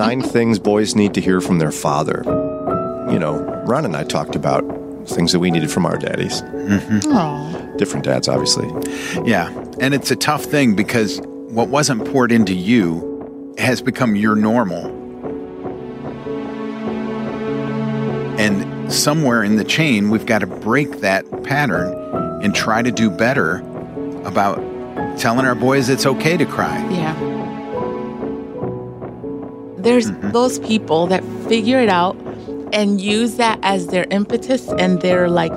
9 things boys need to hear from their father. You know, Ron and I talked about things that we needed from our daddies. Mm-hmm. Different dads, obviously. Yeah. And it's a tough thing because what wasn't poured into you has become your normal. And somewhere in the chain, we've got to break that pattern and try to do better about telling our boys it's okay to cry. Yeah. There's mm-hmm. those people that figure it out and use that as their impetus and their like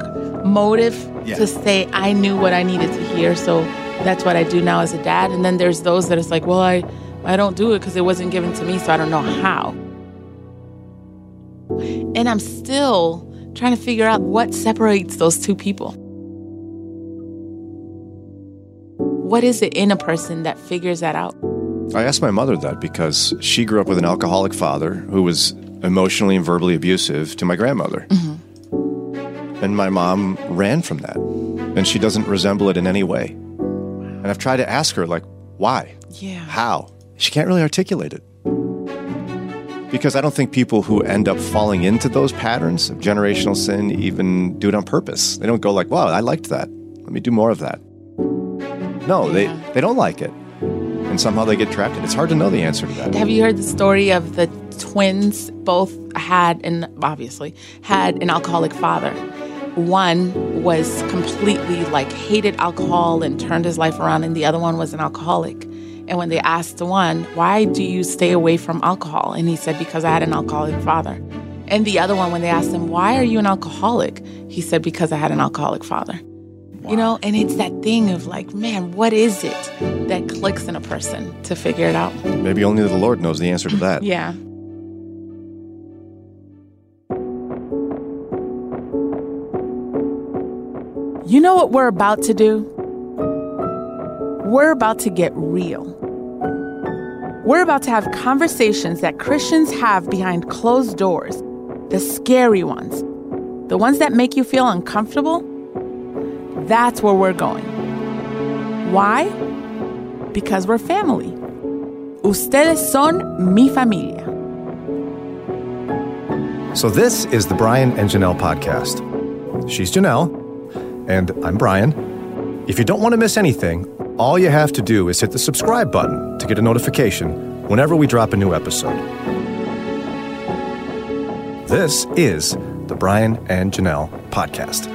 motive yeah. to say, I knew what I needed to hear, so that's what I do now as a dad. And then there's those that it's like, well, I don't do it because it wasn't given to me, so I don't know how. And I'm still trying to figure out what separates those two people. What is it in a person that figures that out? I asked my mother that because she grew up with an alcoholic father who was emotionally and verbally abusive to my grandmother. Mm-hmm. And my mom ran from that. And she doesn't resemble it in any way. And I've tried to ask her, like, why? Yeah. How? She can't really articulate it. Because I don't think people who end up falling into those patterns of generational sin even do it on purpose. They don't go like, wow, I liked that. Let me do more of that. No, yeah. they don't like it. And somehow they get trapped in it. It's hard to know the answer to that. Have you heard the story of the twins? Both had an alcoholic father. One was completely like hated alcohol and turned his life around, and the other one was an alcoholic. And when they asked the one, why do you stay away from alcohol? And he said, because I had an alcoholic father. And the other one, when they asked him, why are you an alcoholic? He said, because I had an alcoholic father. Wow. You know, and it's that thing of like, man, what is it that clicks in a person to figure it out? Maybe only the Lord knows the answer to that. Yeah. You know what we're about to do? We're about to get real. We're about to have conversations that Christians have behind closed doors, the scary ones, the ones that make you feel uncomfortable. That's where we're going. Why? Because we're family. Ustedes son mi familia. So this is the Brian and Janelle podcast. She's Janelle, and I'm Brian. If you don't want to miss anything, all you have to do is hit the subscribe button to get a notification whenever we drop a new episode. This is the Brian and Janelle podcast.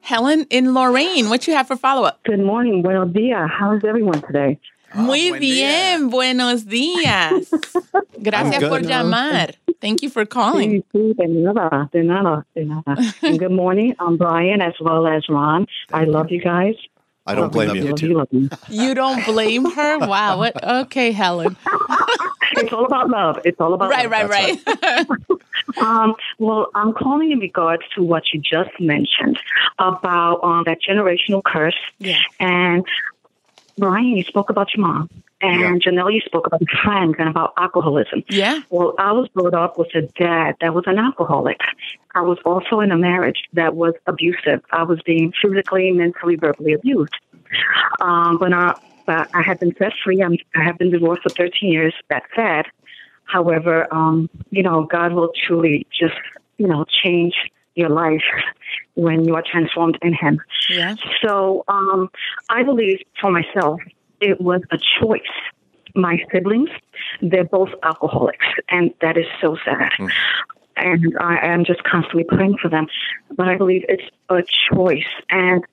Helen in Lorraine, what you have for follow-up? Good morning. Buenos dias. How is everyone today? Muy bien. Buenos días. Gracias por llamar. Thank you for calling. De nada. And good morning. I'm Brian as well as Ron. I love you guys. I don't blame you. You don't blame her? Wow. What? Okay, Helen. It's all about love. Right. Well, I'm calling in regards to what you just mentioned about that generational curse. Yeah. And Brian, you spoke about your mom. And yeah. Janelle, you spoke about friends and about alcoholism. Yeah. Well, I was brought up with a dad that was an alcoholic. I was also in a marriage that was abusive. I was being physically, mentally, verbally abused. But I had been set free. I have been divorced for 13 years. That's sad. However, you know, God will truly just, you know, change your life when you are transformed in Him. Yeah. So I believe for myself, it was a choice. My siblings, they're both alcoholics, and that is so sad. Mm. And I am just constantly praying for them. But I believe it's a choice. And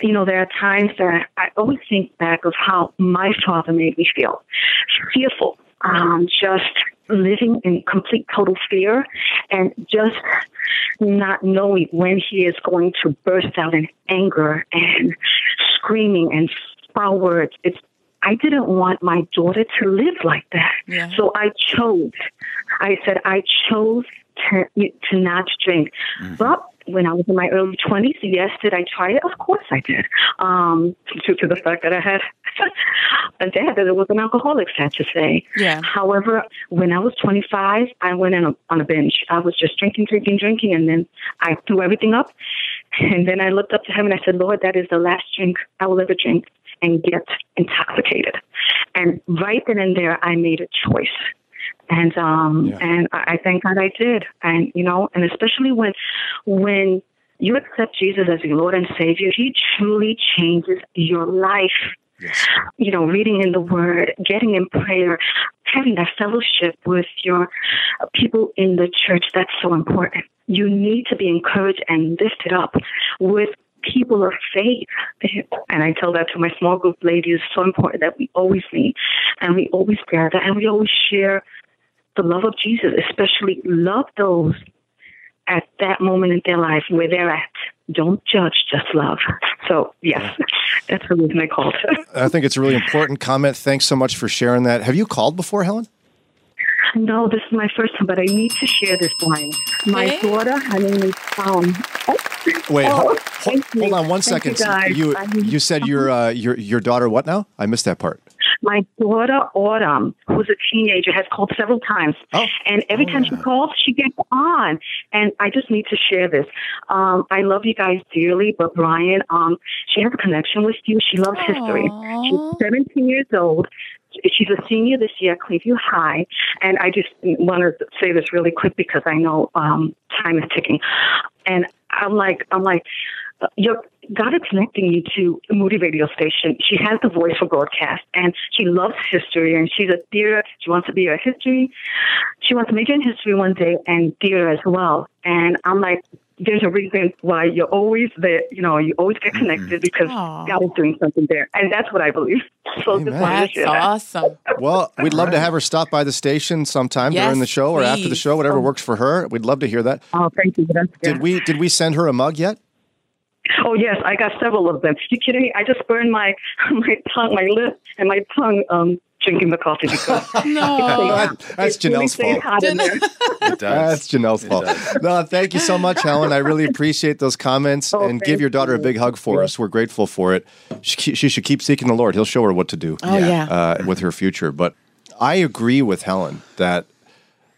you know, there are times that I always think back of how my father made me feel fearful, just living in complete, total fear, and just not knowing when he is going to burst out in anger and screaming and foul words. I didn't want my daughter to live like that. Yeah. So I chose to not drink. Mm-hmm. But when I was in my early 20s, yes, did I try it? Of course I did. Due to the fact that I had a dad that was an alcoholic, sad to say. Yeah. However, when I was 25, I went on a binge. I was just drinking, and then I threw everything up. And then I looked up to heaven and I said, Lord, that is the last drink I will ever drink and get intoxicated. And right then and there, I made a choice. And and I thank God I did. And, you know, and especially when you accept Jesus as your Lord and Savior, He truly changes your life. Yes. You know, reading in the Word, getting in prayer, having that fellowship with your people in the church, that's so important. You need to be encouraged and lifted up with people of faith. And I tell that to my small group ladies, it's so important that we always meet and we always gather and we always share the love of Jesus, especially love those at that moment in their life where they're at. Don't judge, just love. So, yes, that's the reason I called. I think it's a really important comment. Thanks so much for sharing that. Have you called before, Helen? No, this is my first time, but I need to share this line. My daughter, her name is Wait, hold on 1 second. You said your daughter what now? I missed that part. My daughter, Autumn, who's a teenager, has called several times. Oh. And every time she calls, she gets on. And I just need to share this. I love you guys dearly, but Brian, she has a connection with you. She loves history. She's 17 years old. She's a senior this year at Clearview High. And I just want to say this really quick because I know time is ticking. And I'm like, God is connecting you to Moody Radio Station. She has the voice for broadcast, and she loves history, and she's a theater. She wants to be a history. She wants to major in history one day and theater as well. And I'm like, there's a reason why you're always there. You know, you always get connected because God is doing something there. And that's what I believe. So that's awesome. Well, we'd love to have her stop by the station sometime during the show or after the show, whatever works for her. We'd love to hear that. Oh, thank you. Did we send her a mug yet? Oh, yes. I got several of them. You kidding me? I just burned my lip and my tongue drinking the coffee. Because that's Janelle's fault. It does. That's Janelle's fault. No, thank you so much, Helen. I really appreciate those comments and give your daughter a big hug for us. We're grateful for it. She should keep seeking the Lord. He'll show her what to do with her future. But I agree with Helen that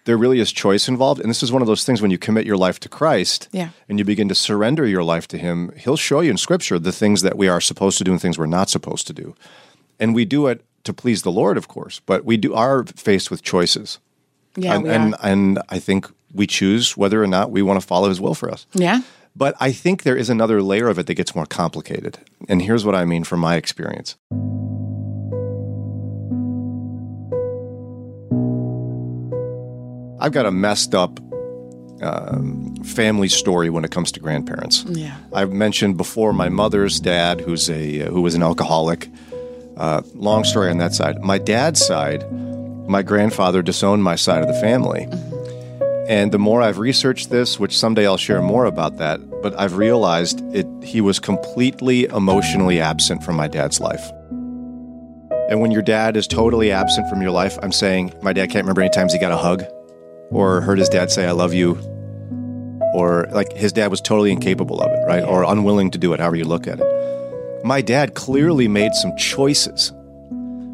there really is choice involved. And this is one of those things when you commit your life to Christ and you begin to surrender your life to Him, He'll show you in Scripture the things that we are supposed to do and things we're not supposed to do. And we do it to please the Lord, of course, but we are faced with choices. Yeah, and I think we choose whether or not we want to follow His will for us. Yeah. But I think there is another layer of it that gets more complicated. And here's what I mean from my experience. I've got a messed up family story when it comes to grandparents. Yeah, I've mentioned before my mother's dad, who was an alcoholic. Long story on that side. My dad's side, my grandfather disowned my side of the family. And the more I've researched this, which someday I'll share more about that, but I've realized he was completely emotionally absent from my dad's life. And when your dad is totally absent from your life, I'm saying my dad can't remember any times he got a hug. Or heard his dad say, I love you. Or like his dad was totally incapable of it, right? Yeah. Or unwilling to do it, however you look at it. My dad clearly made some choices.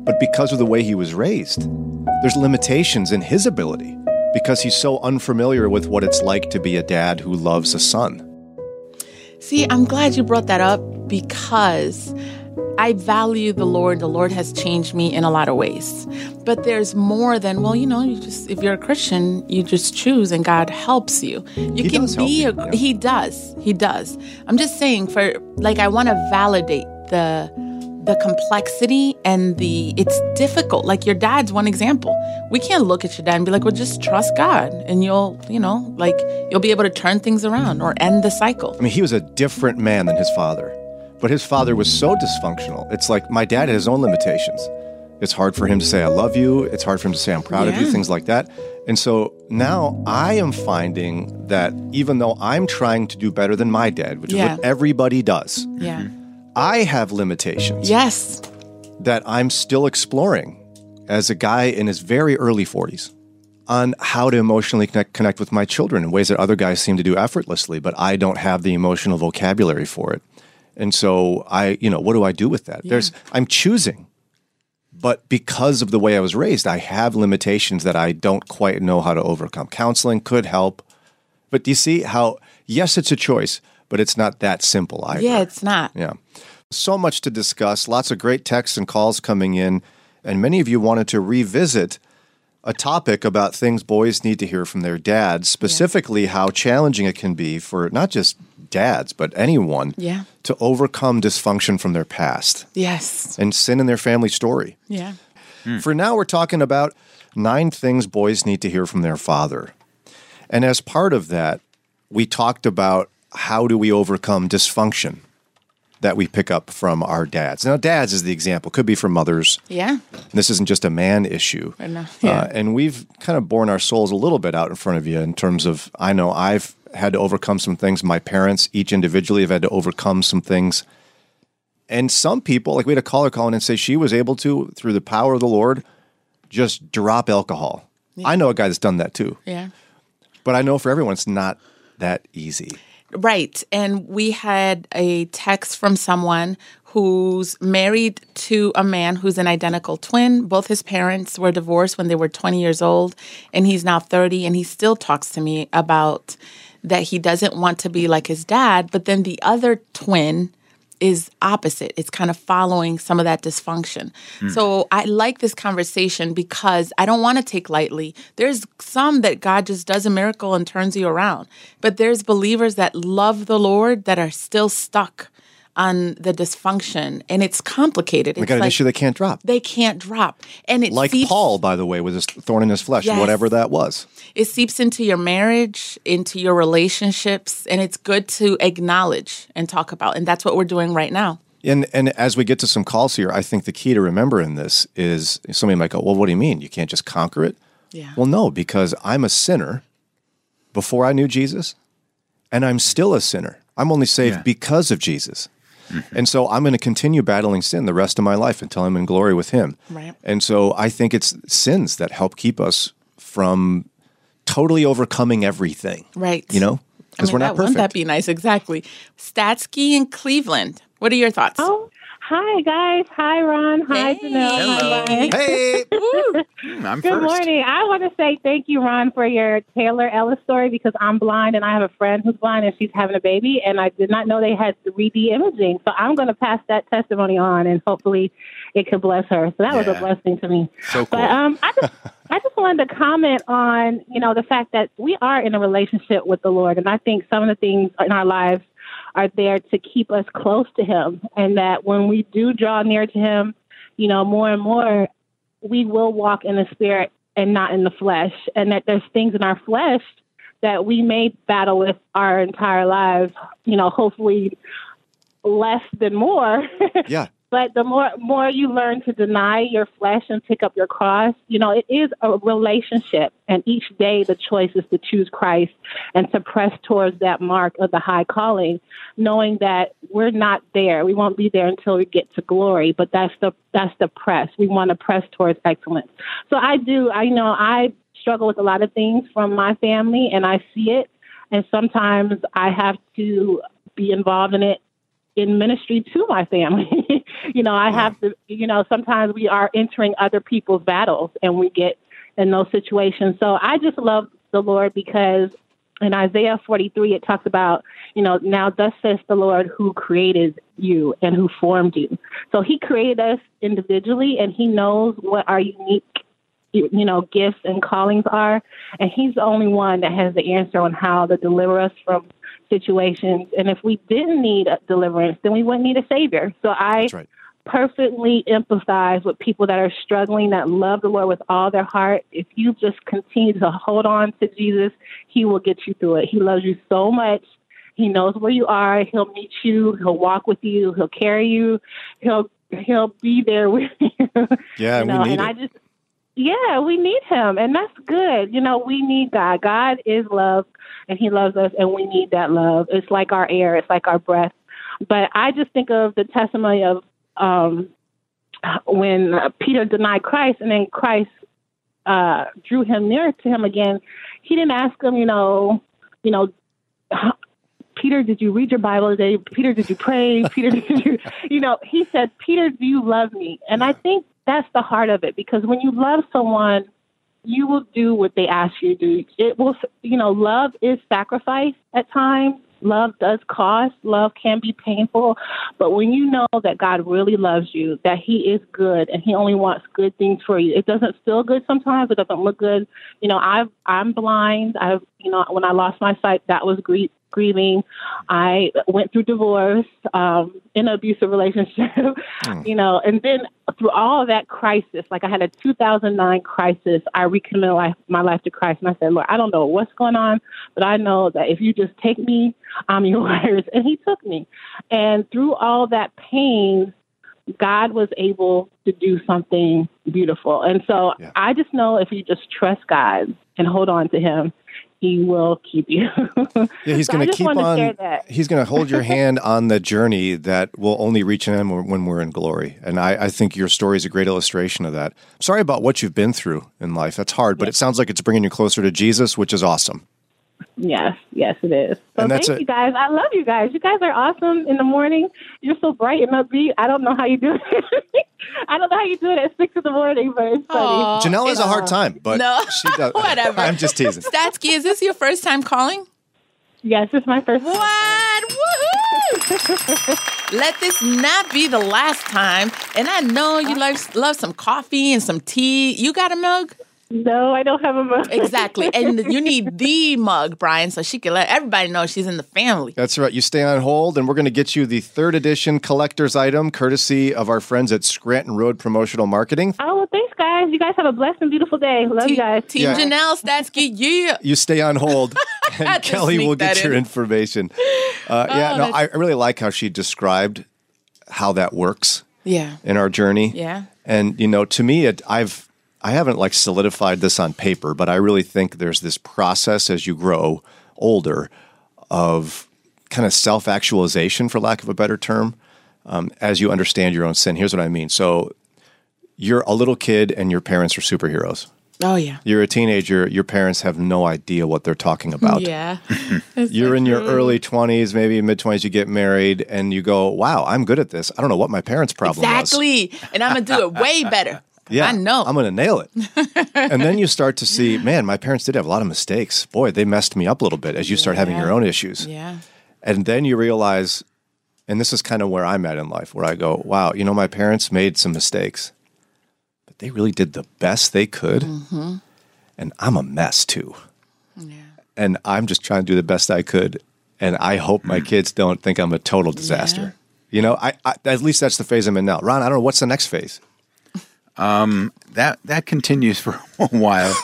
But because of the way he was raised, there's limitations in his ability because he's so unfamiliar with what it's like to be a dad who loves a son. See, I'm glad you brought that up because I value the Lord. The Lord has changed me in a lot of ways. But there's more than, if you're a Christian, you just choose and God helps you. He does. He does. I'm just saying I want to validate the complexity and it's difficult. Like your dad's one example. We can't look at your dad and be like, well, just trust God and you'll be able to turn things around or end the cycle. I mean, he was a different man than his father. But his father was so dysfunctional. It's like my dad had his own limitations. It's hard for him to say, I love you. It's hard for him to say, I'm proud of you, things like that. And so now I am finding that even though I'm trying to do better than my dad, which is what everybody does, I have limitations. Yes. That I'm still exploring as a guy in his very early 40s on how to emotionally connect with my children in ways that other guys seem to do effortlessly, but I don't have the emotional vocabulary for it. And so what do I do with that? Yeah. I'm choosing, but because of the way I was raised, I have limitations that I don't quite know how to overcome. Counseling could help, but do you see how, yes, it's a choice, but it's not that simple either. Yeah, it's not. Yeah. So much to discuss, lots of great texts and calls coming in. and many of you wanted to revisit a topic about things boys need to hear from their dads, specifically how challenging it can be for not just dads, but anyone to overcome dysfunction from their past. Yes. And sin in their family story. Yeah. For now, we're talking about 9 things boys need to hear from their father. And as part of that, we talked about how do we overcome dysfunction that we pick up from our dads. Now, dads is the example. Could be from mothers. Yeah. And this isn't just a man issue. Yeah. And we've kind of borne our souls a little bit out in front of you in terms of, I know I've had to overcome some things. My parents, each individually, have had to overcome some things. And some people, like we had a caller call in and say she was able to, through the power of the Lord, just drop alcohol. Yeah. I know a guy that's done that too. Yeah. But I know for everyone it's not that easy. Right. And we had a text from someone who's married to a man who's an identical twin. Both his parents were divorced when they were 20 years old, and he's now 30, and he still talks to me about that he doesn't want to be like his dad, but then the other twin is opposite. It's kind of following some of that dysfunction. So I like this conversation because I don't want to take lightly. There's some that God just does a miracle and turns you around. But there's believers that love the Lord that are still stuck on the dysfunction, and it's complicated. It's an issue they can't drop. They can't drop. And it like Paul, by the way, with his thorn in his flesh, whatever that was. It seeps into your marriage, into your relationships, and it's good to acknowledge and talk about. And that's what we're doing right now. And as we get to some calls here, I think the key to remember in this is somebody might go, well, what do you mean? You can't just conquer it? Yeah. Well, no, because I'm a sinner before I knew Jesus, and I'm still a sinner. I'm only saved because of Jesus. And so I'm going to continue battling sin the rest of my life until I'm in glory with him. Right. And so I think it's sins that help keep us from totally overcoming everything. Right. You know, because we're not perfect. Wouldn't that be nice? Exactly. Statsky in Cleveland. What are your thoughts? Oh, hi, guys. Hi, Ron. Hi, Janelle. Hey. I'm Good first. Morning. I want to say thank you, Ron, for your Taylor Ellis story because I'm blind and I have a friend who's blind and she's having a baby, and I did not know they had 3D imaging. So I'm going to pass that testimony on, and hopefully it could bless her. So that was a blessing to me. So cool. But I just wanted to comment on, you know, the fact that we are in a relationship with the Lord, and I think some of the things in our lives are there to keep us close to him, and that when we do draw near to him, you know, more and more, we will walk in the spirit and not in the flesh, and that there's things in our flesh that we may battle with our entire lives, you know, hopefully less than more. Yeah. But the more you learn to deny your flesh and pick up your cross, you know, it is a relationship. And each day the choice is to choose Christ and to press towards that mark of the high calling, knowing that we're not there. We won't be there until we get to glory. But that's the press. We want to press towards excellence. So I struggle with a lot of things from my family, and I see it. And sometimes I have to be involved in it in ministry to my family. You know, I have to, you know, sometimes we are entering other people's battles and we get in those situations. So I just love the Lord because in Isaiah 43, it talks about, you know, now thus says the Lord who created you and who formed you. So he created us individually, and he knows what our unique, you know, gifts and callings are. And he's the only one that has the answer on how to deliver us from situations. And if we didn't need a deliverance, then we wouldn't need a savior. So I perfectly empathize with people that are struggling, that love the Lord with all their heart. If you just continue to hold on to Jesus, he will get you through it. He loves you so much. He knows where you are. He'll meet you. He'll walk with you. He'll carry you. He'll be there with you. Yeah, you know? We need him, and that's good. You know, we need God. God is love, and he loves us, and we need that love. It's like our air. It's like our breath. But I just think of the testimony of when Peter denied Christ, and then Christ drew him near to him again. He didn't ask him, you know, Peter, did you read your Bible today? Peter, did you pray? Peter, did you? You know, he said, Peter, do you love me? And I think that's the heart of it, because when you love someone, you will do what they ask you to do. It will, you know, love is sacrifice at times, love does cost. Love can be painful. But when you know that God really loves you, that he is good and he only wants good things for you, it doesn't feel good sometimes. It doesn't look good. You know, I'm blind. When I lost my sight, that was grieving. I went through divorce, in an abusive relationship, and then through all of that crisis, like I had a 2009 crisis, I recommitted my life to Christ. And I said, Lord, I don't know what's going on, but I know that if you just take me, I'm yours. And he took me. And through all that pain, God was able to do something beautiful. And so I just know if you just trust God and hold on to him, he will keep you. He's going to keep on. He's going to hold your hand on the journey that will only reach him when we're in glory. And I think your story is a great illustration of that. Sorry about what you've been through in life. That's hard, but it sounds like it's bringing you closer to Jesus, which is awesome. Yes, it is. So thank you guys. I love you guys. You guys are awesome in the morning. You're so bright and upbeat. I don't know how you do it. I don't know how you do it at 6 a.m, but it's funny. Janelle has a hard time, but she does. Whatever. I'm just teasing. Statsky, is this your first time calling? Yes, it's my first time. What? Woohoo! Let this not be the last time. And I know you love some coffee and some tea. You got a mug? No, I don't have a mug. Exactly. And you need the mug, Brian, so she can let everybody know she's in the family. That's right. You stay on hold, and we're going to get you the 3rd edition collector's item, courtesy of our friends at Scranton Road Promotional Marketing. Oh, well, thanks, guys. You guys have a blessed and beautiful day. Love you guys. Team Janelle Statsky, You stay on hold, and Kelly will get your information. I really like how she described how that works in our journey. Yeah. And, to me, I haven't solidified this on paper, but I really think there's this process as you grow older of kind of self-actualization, for lack of a better term, as you understand your own sin. Here's what I mean. So you're a little kid and your parents are superheroes. Oh, yeah. You're a teenager. Your parents have no idea what they're talking about. Yeah. You're in your early 20s, maybe mid-20s, you get married, and you go, wow, I'm good at this. I don't know what my parents' problem was. Exactly. And I'm going to do it way better. Yeah, I know. I'm going to nail it. And then you start to see, man, my parents did have a lot of mistakes. Boy, they messed me up a little bit as you start having your own issues. Yeah. And then you realize, and this is kind of where I'm at in life, where I go, wow, my parents made some mistakes, but they really did the best they could. Mm-hmm. And I'm a mess too. Yeah. And I'm just trying to do the best I could. And I hope my kids don't think I'm a total disaster. Yeah. I at least that's the phase I'm in now. Ron, I don't know. What's the next phase? That continues for a while.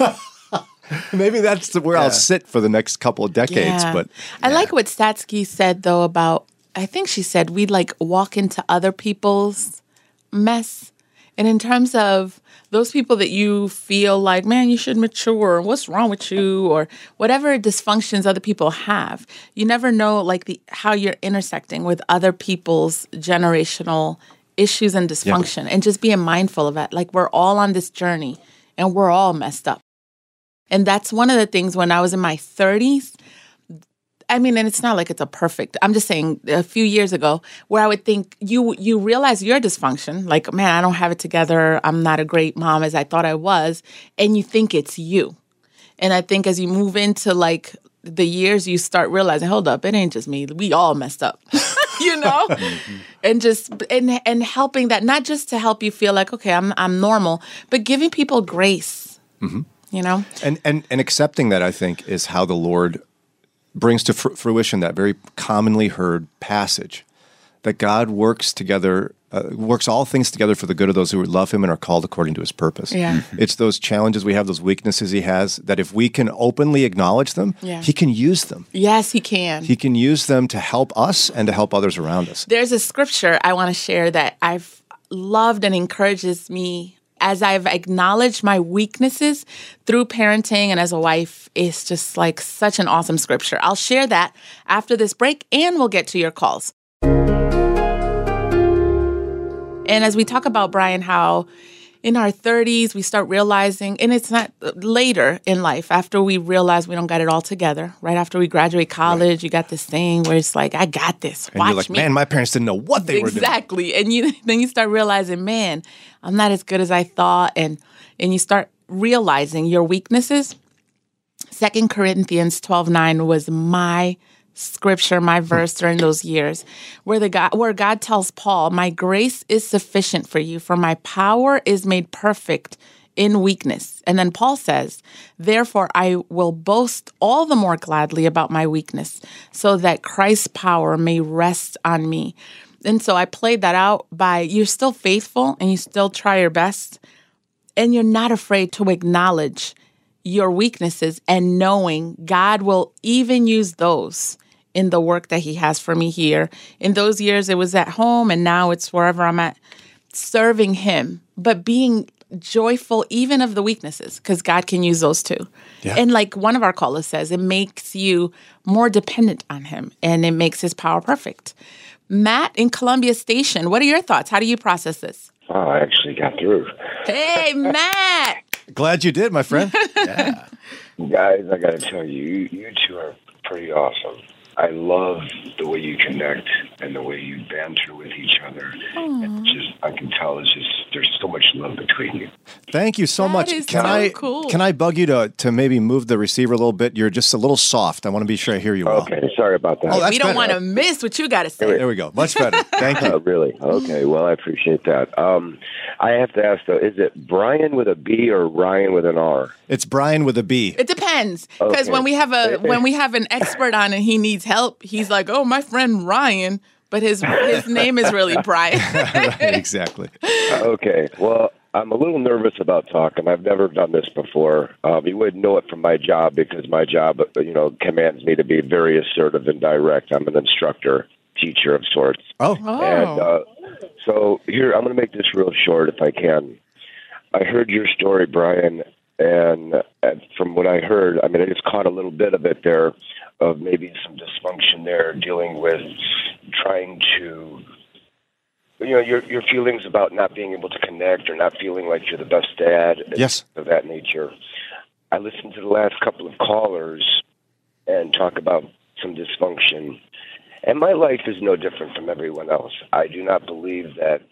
Maybe that's where I'll sit for the next couple of decades. Yeah. But I like what Statsky said, though, about, I think she said, we walk into other people's mess. And in terms of those people that you feel like, man, you should mature, what's wrong with you, or whatever dysfunctions other people have, you never know how you're intersecting with other people's generational issues and dysfunction, and just being mindful of that. We're all on this journey, and we're all messed up. And that's one of the things when I was in my 30s, I mean, and it's not like it's a perfect, I'm just saying a few years ago, where I would think you realize your dysfunction, like, man, I don't have it together, I'm not a great mom as I thought I was, and you think it's you. And I think as you move into the years, you start realizing, hold up, it ain't just me. We all messed up, and just and helping that, not just to help you feel like, okay, I'm normal, but giving people grace, and accepting that, I think, is how the Lord brings to fruition that very commonly heard passage that God works all things together for the good of those who love him and are called according to his purpose. Yeah. It's those challenges we have, those weaknesses he has, that if we can openly acknowledge them, he can use them. Yes, he can. He can use them to help us and to help others around us. There's a scripture I want to share that I've loved and encourages me as I've acknowledged my weaknesses through parenting and as a wife. It's just such an awesome scripture. I'll share that after this break, and we'll get to your calls. And as we talk about, Brian, how in our 30s we start realizing, and it's not later in life, after we realize we don't got it all together, right after we graduate college, you got this thing where it's like, I got this, watch me. And you're like, man, my parents didn't know what they were doing. Exactly. And then you start realizing, man, I'm not as good as I thought. And you start realizing your weaknesses. 2 Corinthians 12:9 was my scripture, my verse during those years, where God tells Paul, "My grace is sufficient for you, for my power is made perfect in weakness." And then Paul says, "Therefore I will boast all the more gladly about my weakness, so that Christ's power may rest on me." And so I played that out by you're still faithful and you still try your best, and you're not afraid to acknowledge your weaknesses and knowing God will even use those in the work that he has for me here. In those years, it was at home, and now it's wherever I'm at, serving him, but being joyful even of the weaknesses, because God can use those too. Yeah. And like one of our callers says, it makes you more dependent on him, and it makes his power perfect. Matt in Columbia Station, what are your thoughts? How do you process this? Oh, I actually got through. Hey, Matt! Glad you did, my friend. Yeah. Guys, I got to tell you, you two are pretty awesome. I love the way you connect and the way you banter with each other. And just, I can tell it's just there's so much love between you. Thank you so much. Is can so I cool. Can I bug you to maybe move the receiver a little bit? You're just a little soft. I want to be sure I hear you well. Okay, sorry about that. Oh, we don't want to miss what you got to say. There we go. Much better. Thank you. Really? Okay. Well, I appreciate that. I have to ask though: is it Brian with a B or Ryan with an R? It's Brian with a B. It depends, because okay. when we have an expert on and he needs help, he's like, "Oh, my friend Ryan," but his name is really Brian. Right, exactly. Okay. Well, I'm a little nervous about talking. I've never done this before. You wouldn't know it from my job because my job, commands me to be very assertive and direct. I'm an instructor, teacher of sorts. Oh. And so here, I'm going to make this real short if I can. I heard your story, Brian, and from what I heard, I mean, I just caught a little bit of it there, of maybe some dysfunction there dealing with trying to, your feelings about not being able to connect or not feeling like you're the best dad. Yes. Of that nature. I listened to the last couple of callers and talk about some dysfunction. And my life is no different from everyone else. I do not believe that,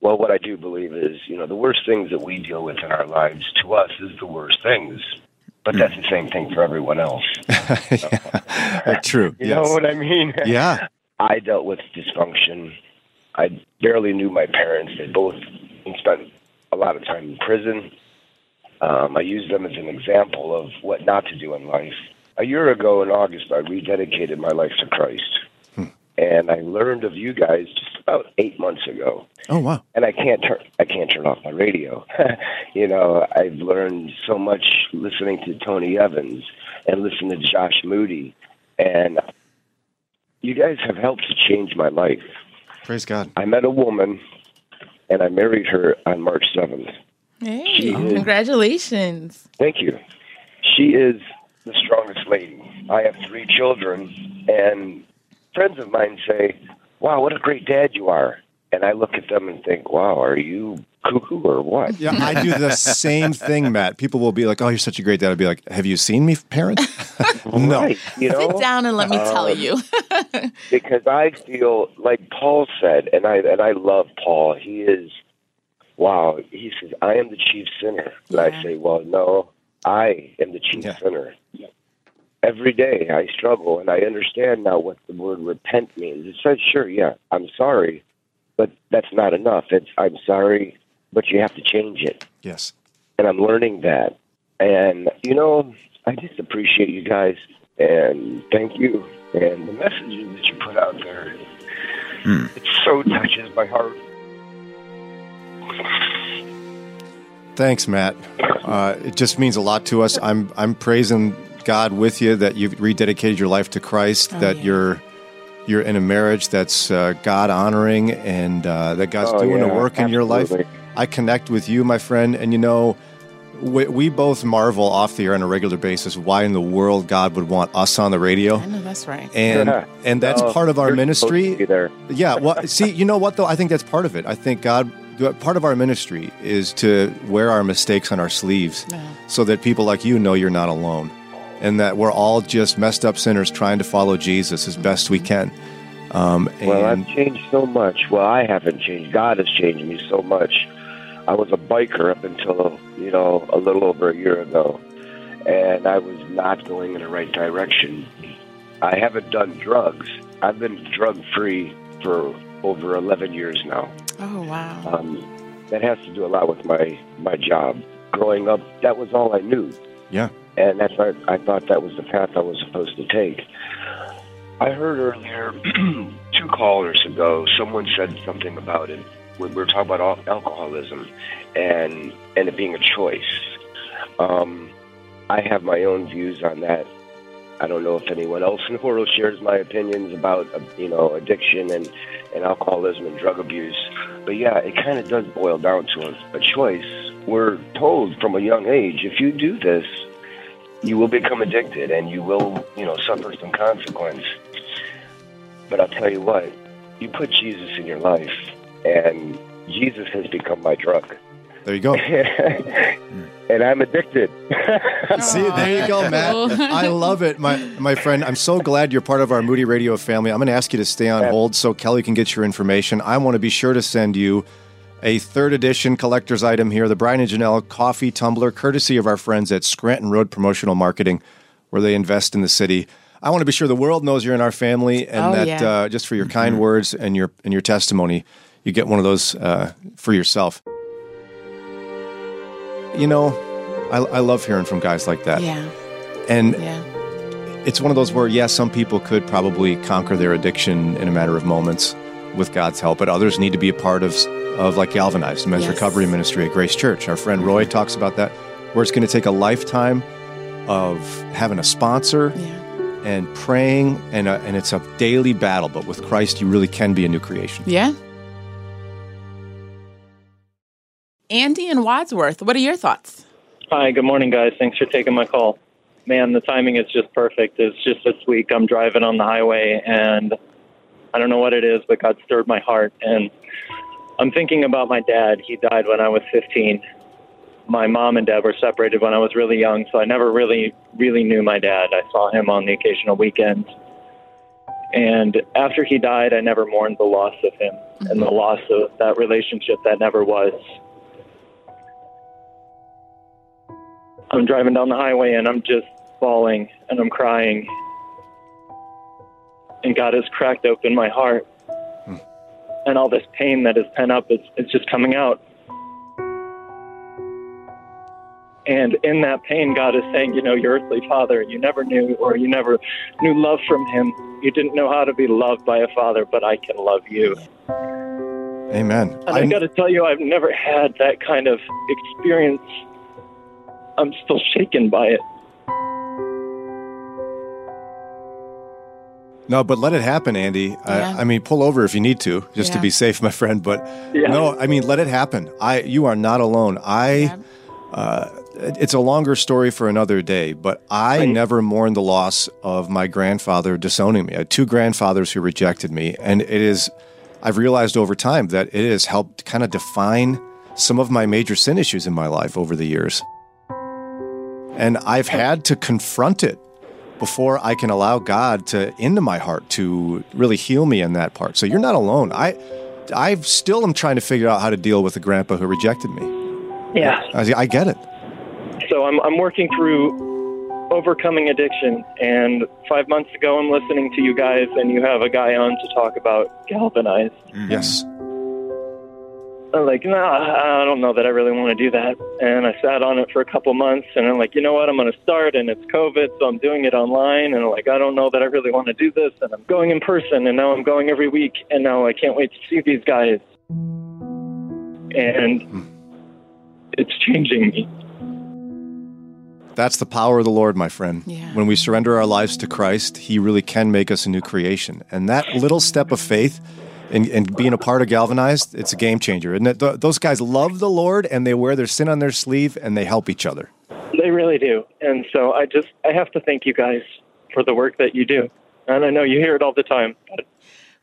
well, what I do believe is, the worst things that we deal with in our lives to us is the worst things. But that's the same thing for everyone else. Yeah, true. You know what I mean? Yeah. I dealt with dysfunction. I barely knew my parents. They both spent a lot of time in prison. I use them as an example of what not to do in life. A year ago in August, I rededicated my life to Christ. And I learned of you guys just about 8 months ago. Oh, wow. And I can't turn off my radio. I've learned so much listening to Tony Evans and listening to Josh Moody. And you guys have helped to change my life. Praise God. I met a woman, and I married her on March 7th. Hey, congratulations. Thank you. She is the strongest lady. I have 3 children, and friends of mine say, "Wow, what a great dad you are." And I look at them and think, "Wow, are you cuckoo or what?" Yeah, I do the same thing, Matt. People will be like, "Oh, you're such a great dad." I'll be like, "Have you seen me, parent?" No. Right, sit down and let me tell you. Because I feel like Paul said, and I love Paul. He is, wow. He says, "I am the chief sinner." And I say, "Well, no, I am the chief sinner." Yeah. Every day I struggle, and I understand now what the word repent means. It says, sure, yeah, I'm sorry, but that's not enough. It's I'm sorry, but you have to change it. Yes. And I'm learning that. And, I just appreciate you guys, and thank you. And the messages that you put out there, it so touches my heart. Thanks, Matt. It just means a lot to us. I'm praising God with you, that you've rededicated your life to Christ, you're in a marriage that's God honoring, and that God's doing a work in your life. I connect with you, my friend, and we both marvel off the air on a regular basis why in the world God would want us on the radio. I know, that's right. And that's part of our ministry. Yeah, well, see, you know what though? I think that's part of it. I think part of our ministry is to wear our mistakes on our sleeves so that people like you know you're not alone. And that we're all just messed up sinners trying to follow Jesus as best we can. Well, I've changed so much. Well, I haven't changed. God has changed me so much. I was a biker up until, a little over a year ago. And I was not going in the right direction. I haven't done drugs. I've been drug-free for over 11 years now. Oh, wow. That has to do a lot with my job. Growing up, that was all I knew. Yeah. And that's why I thought that was the path I was supposed to take. I heard earlier, 2 callers ago, someone said something about it. We were talking about alcoholism and it being a choice. I have my own views on that. I don't know if anyone else in the world shares my opinions about, addiction and alcoholism and drug abuse. But yeah, it kind of does boil down to a choice. We're told from a young age, if you do this, you will become addicted and you will, suffer some consequence. But I'll tell you what, you put Jesus in your life, and Jesus has become my drug. There you go. And I'm addicted. See, there you go, Matt. I love it, my friend. I'm so glad you're part of our Moody Radio family. I'm going to ask you to stay on hold so Kelly can get your information. I want to be sure to send you a 3rd edition collector's item here, the Brian and Janelle coffee tumbler, courtesy of our friends at Scranton Road Promotional Marketing, where they invest in the city. I want to be sure the world knows you're in our family, and just for your kind words and your testimony, you get one of those for yourself. I love hearing from guys like that. Yeah. And it's one of those where, some people could probably conquer their addiction in a matter of moments with God's help, but others need to be a part of like Galvanized, Men's Recovery Ministry at Grace Church. Our friend Roy talks about that, where it's going to take a lifetime of having a sponsor and praying, and it's a daily battle, but with Christ, you really can be a new creation. Yeah. Andy in Wadsworth, what are your thoughts? Hi, good morning, guys. Thanks for taking my call. Man, the timing is just perfect. It's just this week I'm driving on the highway, and I don't know what it is, but God stirred my heart. And I'm thinking about my dad. He died when I was 15. My mom and dad were separated when I was really young, so I never really knew my dad. I saw him on the occasional weekends. And after he died, I never mourned the loss of him and the loss of that relationship that never was. I'm driving down the highway, and I'm just bawling, and I'm crying. And God has cracked open my heart. And all this pain that is pent up, it's just coming out. And in that pain, God is saying, your earthly father, you never knew love from him. You didn't know how to be loved by a father, but I can love you. Amen. And I got to tell you, I've never had that kind of experience. I'm still shaken by it. No, but let it happen, Andy. Yeah. I mean, pull over if you need to, just to be safe, my friend. But no, I mean, let it happen. You are not alone. It's a longer story for another day, but I never mourned the loss of my grandfather disowning me. I had 2 grandfathers who rejected me. And I've realized over time that it has helped kind of define some of my major sin issues in my life over the years. And I've had to confront it before I can allow God to into my heart to really heal me in that part. So you're not alone. I still am trying to figure out how to deal with a grandpa who rejected me. Yeah. I get it. So I'm working through overcoming addiction, and 5 months ago I'm listening to you guys, and you have a guy on to talk about Galvanized. Yes. I'm like, I don't know that I really want to do that. And I sat on it for a couple months, and I'm like, you know what, I'm going to start, and it's COVID, so I'm doing it online. And I'm like, I don't know that I really want to do this. And I'm going in person, and now I'm going every week, and now I can't wait to see these guys. And it's changing me. That's the power of the Lord, my friend. Yeah. When we surrender our lives to Christ, he really can make us a new creation. And that little step of faith and being a part of Galvanized, it's a game changer. And those guys love the Lord, and they wear their sin on their sleeve, and they help each other. They really do. And so I have to thank you guys for the work that you do. And I know you hear it all the time.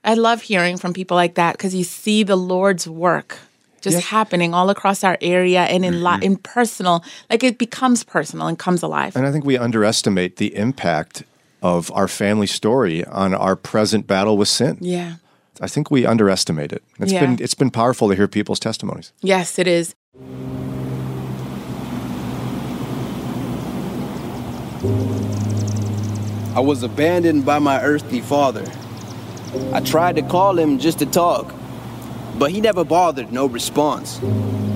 I love hearing from people like that, because you see the Lord's work just happening all across our area, and in personal, like it becomes personal and comes alive. And I think we underestimate the impact of our family story on our present battle with sin. Yeah. I think we underestimate it. It's been powerful to hear people's testimonies. Yes, it is. I was abandoned by my earthly father. I tried to call him just to talk, but he never bothered, no response.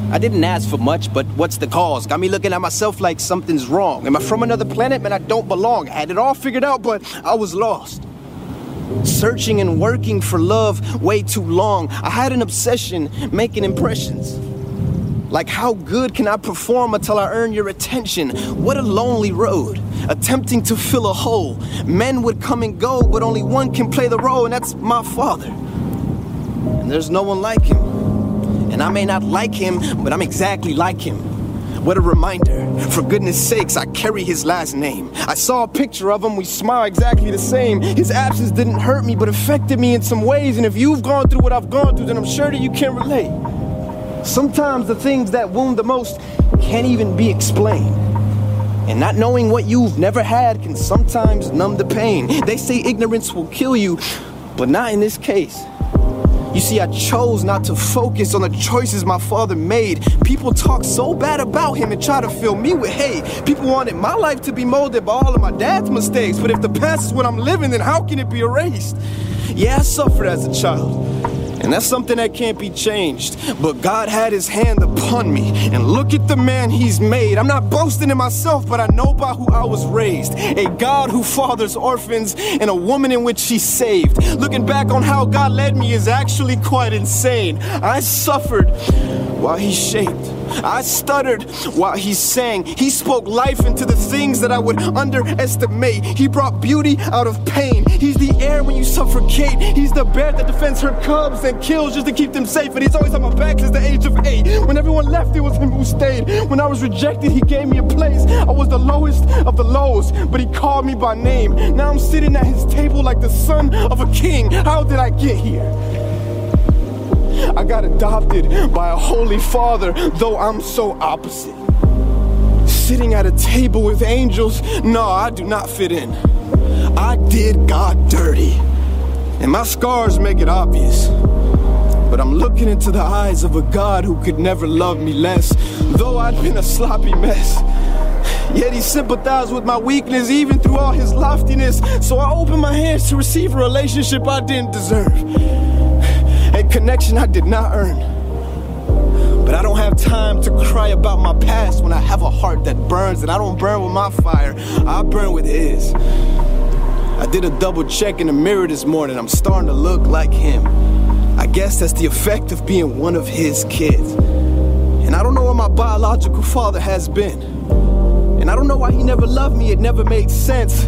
I didn't ask for much, but what's the cause? Got me looking at myself like something's wrong. Am I from another planet? Man, I don't belong. I had it all figured out, but I was lost. Searching and working for love way too long. I had an obsession making impressions. Like, how good can I perform until I earn your attention? What a lonely road, attempting to fill a hole. Men would come and go, but only one can play the role, and that's my father. And there's no one like him. And I may not like him, but I'm exactly like him. What a reminder. For goodness sakes, I carry his last name. I saw a picture of him, we smile exactly the same. His absence didn't hurt me, but affected me in some ways. And if you've gone through what I've gone through, then I'm sure that you can relate. Sometimes the things that wound the most can't even be explained. And not knowing what you've never had can sometimes numb the pain. They say ignorance will kill you, but not in this case. You see, I chose not to focus on the choices my father made. People talk so bad about him and try to fill me with hate. People wanted my life to be molded by all of my dad's mistakes. But if the past is what I'm living, then how can it be erased? Yeah, I suffered as a child. And that's something that can't be changed. But God had his hand upon me. And look at the man he's made. I'm not boasting in myself, but I know by who I was raised. A God who fathers orphans and a woman in which she saved. Looking back on how God led me is actually quite insane. I suffered while he shaped. I stuttered while he sang. He spoke life into the things that I would underestimate. He brought beauty out of pain. He's the air when you suffocate. He's the bear that defends her cubs and kills just to keep them safe. And he's always on my back since the age of 8. When everyone left, it was him who stayed. When I was rejected, he gave me a place. I was the lowest of the lows, but he called me by name. Now I'm sitting at his table like the son of a king. How did I get here? I got adopted by a holy father, though I'm so opposite. Sitting at a table with angels, no, I do not fit in. I did God dirty, and my scars make it obvious. But I'm looking into the eyes of a God who could never love me less, though I'd been a sloppy mess. Yet he sympathized with my weakness, even through all his loftiness. So I opened my hands to receive a relationship I didn't deserve. A connection I did not earn. But I don't have time to cry about my past when I have a heart that burns. And I don't burn with my fire, I burn with his. I did a double check in the mirror this morning. I'm starting to look like him. I guess that's the effect of being one of his kids. And I don't know where my biological father has been. And I don't know why he never loved me, it never made sense.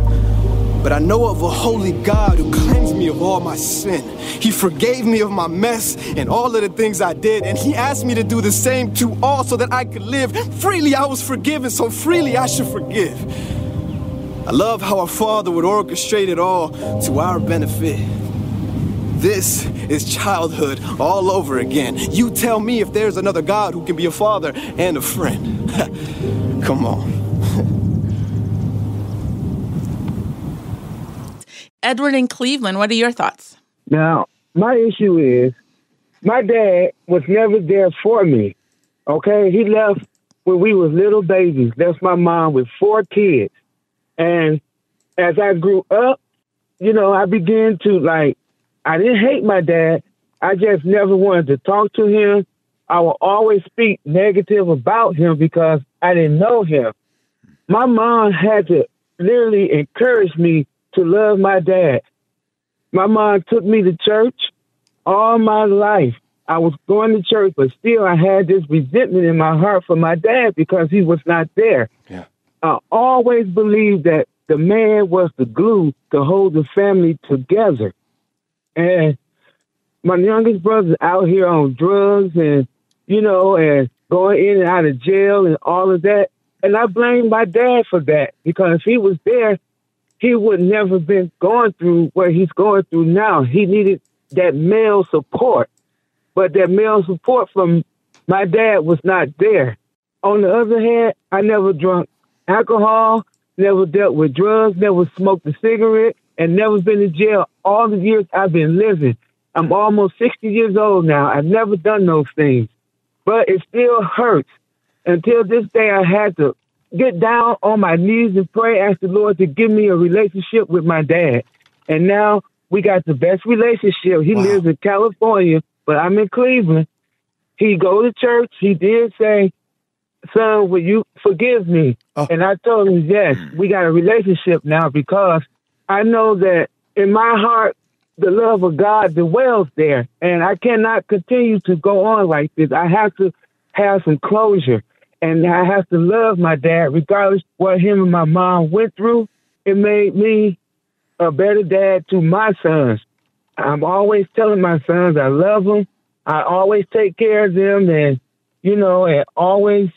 But I know of a holy God who cleansed me of all my sin. He forgave me of my mess and all of the things I did. And he asked me to do the same to all so that I could live. Freely I was forgiven, so freely I should forgive. I love how our Father would orchestrate it all to our benefit. This is childhood all over again. You tell me if there's another God who can be a father and a friend. Come on. Edward in Cleveland, what are your thoughts? Now, my issue is my dad was never there for me, okay? He left when we was little babies, left my mom with 4 kids. And as I grew up, you know, I began to, like, I didn't hate my dad. I just never wanted to talk to him. I would always speak negative about him because I didn't know him. My mom had to literally encourage me to love my dad. My mom took me to church all my life. I was going to church, but still I had this resentment in my heart for my dad because he was not there. Yeah. I always believed that the man was the glue to hold the family together. And my youngest brother's out here on drugs and, you know, and going in and out of jail and all of that. And I blame my dad for that because if he was there, he would never been going through what he's going through now. He needed that male support, but that male support from my dad was not there. On the other hand, I never drunk alcohol, never dealt with drugs, never smoked a cigarette, and never been in jail all the years I've been living. I'm almost 60 years old now. I've never done those things, but it still hurts. Until this day, I had to get down on my knees and pray, ask the Lord to give me a relationship with my dad. And now we got the best relationship. He lives in California, but I'm in Cleveland. He go to church. He did say, son, will you forgive me? Oh. And I told him, yes, we got a relationship now because I know that in my heart, the love of God dwells there. And I cannot continue to go on like this. I have to have some closure. And I have to love my dad, regardless of what him and my mom went through. It made me a better dad to my sons. I'm always telling my sons I love them. I always take care of them and, you know, and always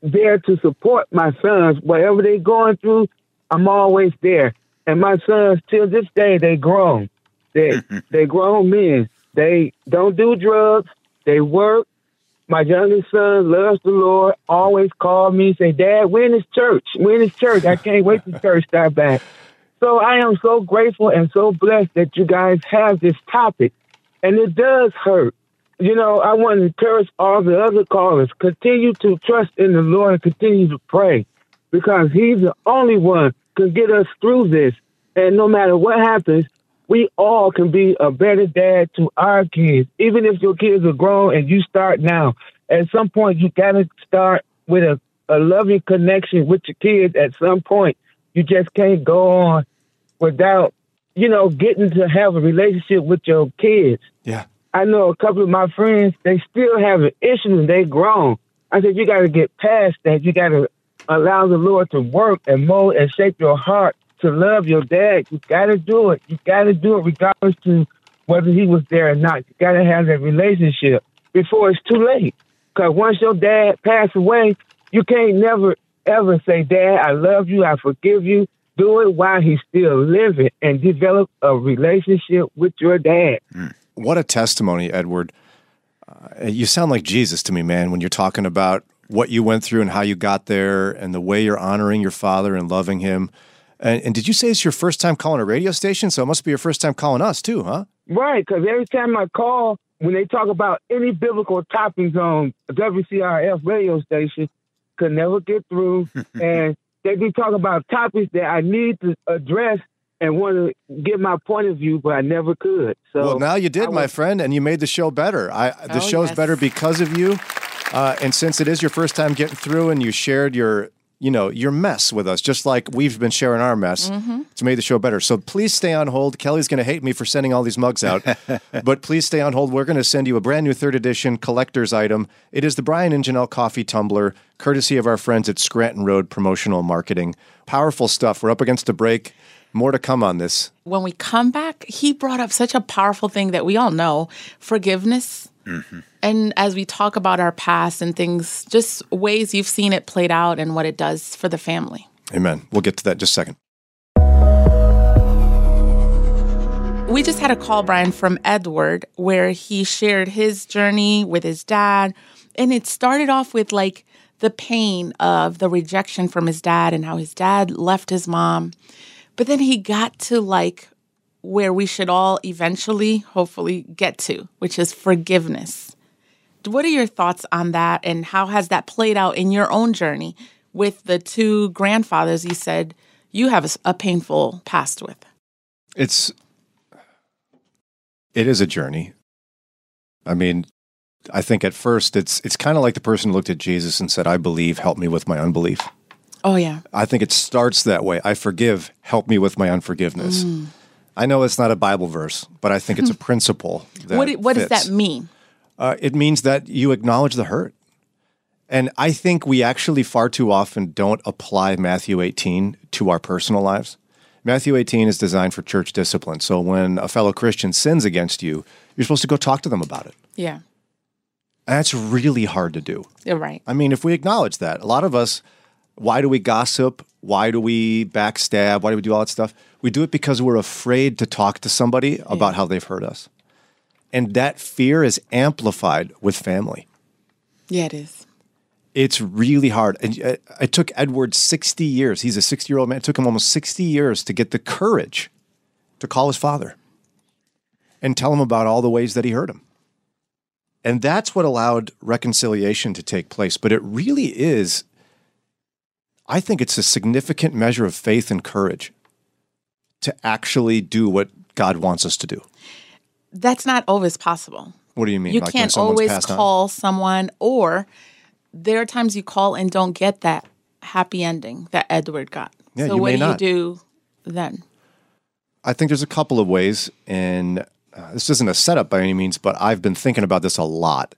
there to support my sons. Whatever they're going through, I'm always there. And my sons, till this day, they grown. They grown men. They don't do drugs. They work. My youngest son loves the Lord, always called me and say, Dad, when is church? When is church? I can't wait till church start back. So I am so grateful and so blessed that you guys have this topic. And it does hurt. You know, I want to encourage all the other callers, continue to trust in the Lord and continue to pray because he's the only one can get us through this. And no matter what happens, we all can be a better dad to our kids, even if your kids are grown and you start now. At some point, you got to start with a loving connection with your kids. At some point, you just can't go on without, you know, getting to have a relationship with your kids. Yeah, I know a couple of my friends, they still have an issue and they grown. I said, you got to get past that. You got to allow the Lord to work and mold and shape your heart to love your dad. You got to do it. You got to do it regardless to whether he was there or not. You got to have that relationship before it's too late. Because once your dad passed away, you can't never, ever say, Dad, I love you. I forgive you. Do it while he's still living and develop a relationship with your dad. What a testimony, Edward. You sound like Jesus to me, man, when you're talking about what you went through and how you got there and the way you're honoring your father and loving him. And did you say it's your first time calling a radio station? So it must be your first time calling us too, huh? Right, because every time I call, when they talk about any biblical topics on WCRF radio station, could never get through. And they be talking about topics that I need to address and want to get my point of view, but I never could. So well, now you did, my friend, and you made the show better. The show's better because of you. And since it is your first time getting through and you shared your mess with us, just like we've been sharing our mess. Mm-hmm. It's made the show better. So please stay on hold. Kelly's going to hate me for sending all these mugs out, but please stay on hold. We're going to send you a brand new third edition collector's item. It is the Brian and Janelle coffee tumbler, courtesy of our friends at Scranton Road Promotional Marketing. Powerful stuff. We're up against a break. More to come on this. When we come back, he brought up such a powerful thing that we all know, forgiveness. Mm-hmm. And as we talk about our past and things, just ways you've seen it played out and what it does for the family. Amen. We'll get to that in just a second. We just had a call, Brian, from Edward, where he shared his journey with his dad. And it started off with like the pain of the rejection from his dad and how his dad left his mom. But then he got to like where we should all eventually, hopefully, get to, which is forgiveness. What are your thoughts on that, and how has that played out in your own journey with the two grandfathers you said you have a painful past with? It is a journey. I mean, I think at first it's kind of like the person who looked at Jesus and said, I believe, help me with my unbelief. Oh, yeah. I think it starts that way. I forgive, help me with my unforgiveness. Mm. I know it's not a Bible verse, but I think it's a principle. What does that mean? It means that you acknowledge the hurt. And I think we actually far too often don't apply Matthew 18 to our personal lives. Matthew 18 is designed for church discipline. So when a fellow Christian sins against you, you're supposed to go talk to them about it. Yeah. And that's really hard to do. You're right. I mean, if we acknowledge that, a lot of us, why do we gossip? Why do we backstab? Why do we do all that stuff? We do it because we're afraid to talk to somebody about how they've hurt us. And that fear is amplified with family. Yeah, it is. It's really hard. And it took Edward 60 years. He's a 60-year-old man. It took him almost 60 years to get the courage to call his father and tell him about all the ways that he hurt him. And that's what allowed reconciliation to take place. But it really is I think it's a significant measure of faith and courage to actually do what God wants us to do. That's not always possible. What do you mean? You can't always call someone, or there are times you call and don't get that happy ending that Edward got. Yeah, so what do you do then? I think there's a couple of ways, and this isn't a setup by any means, but I've been thinking about this a lot.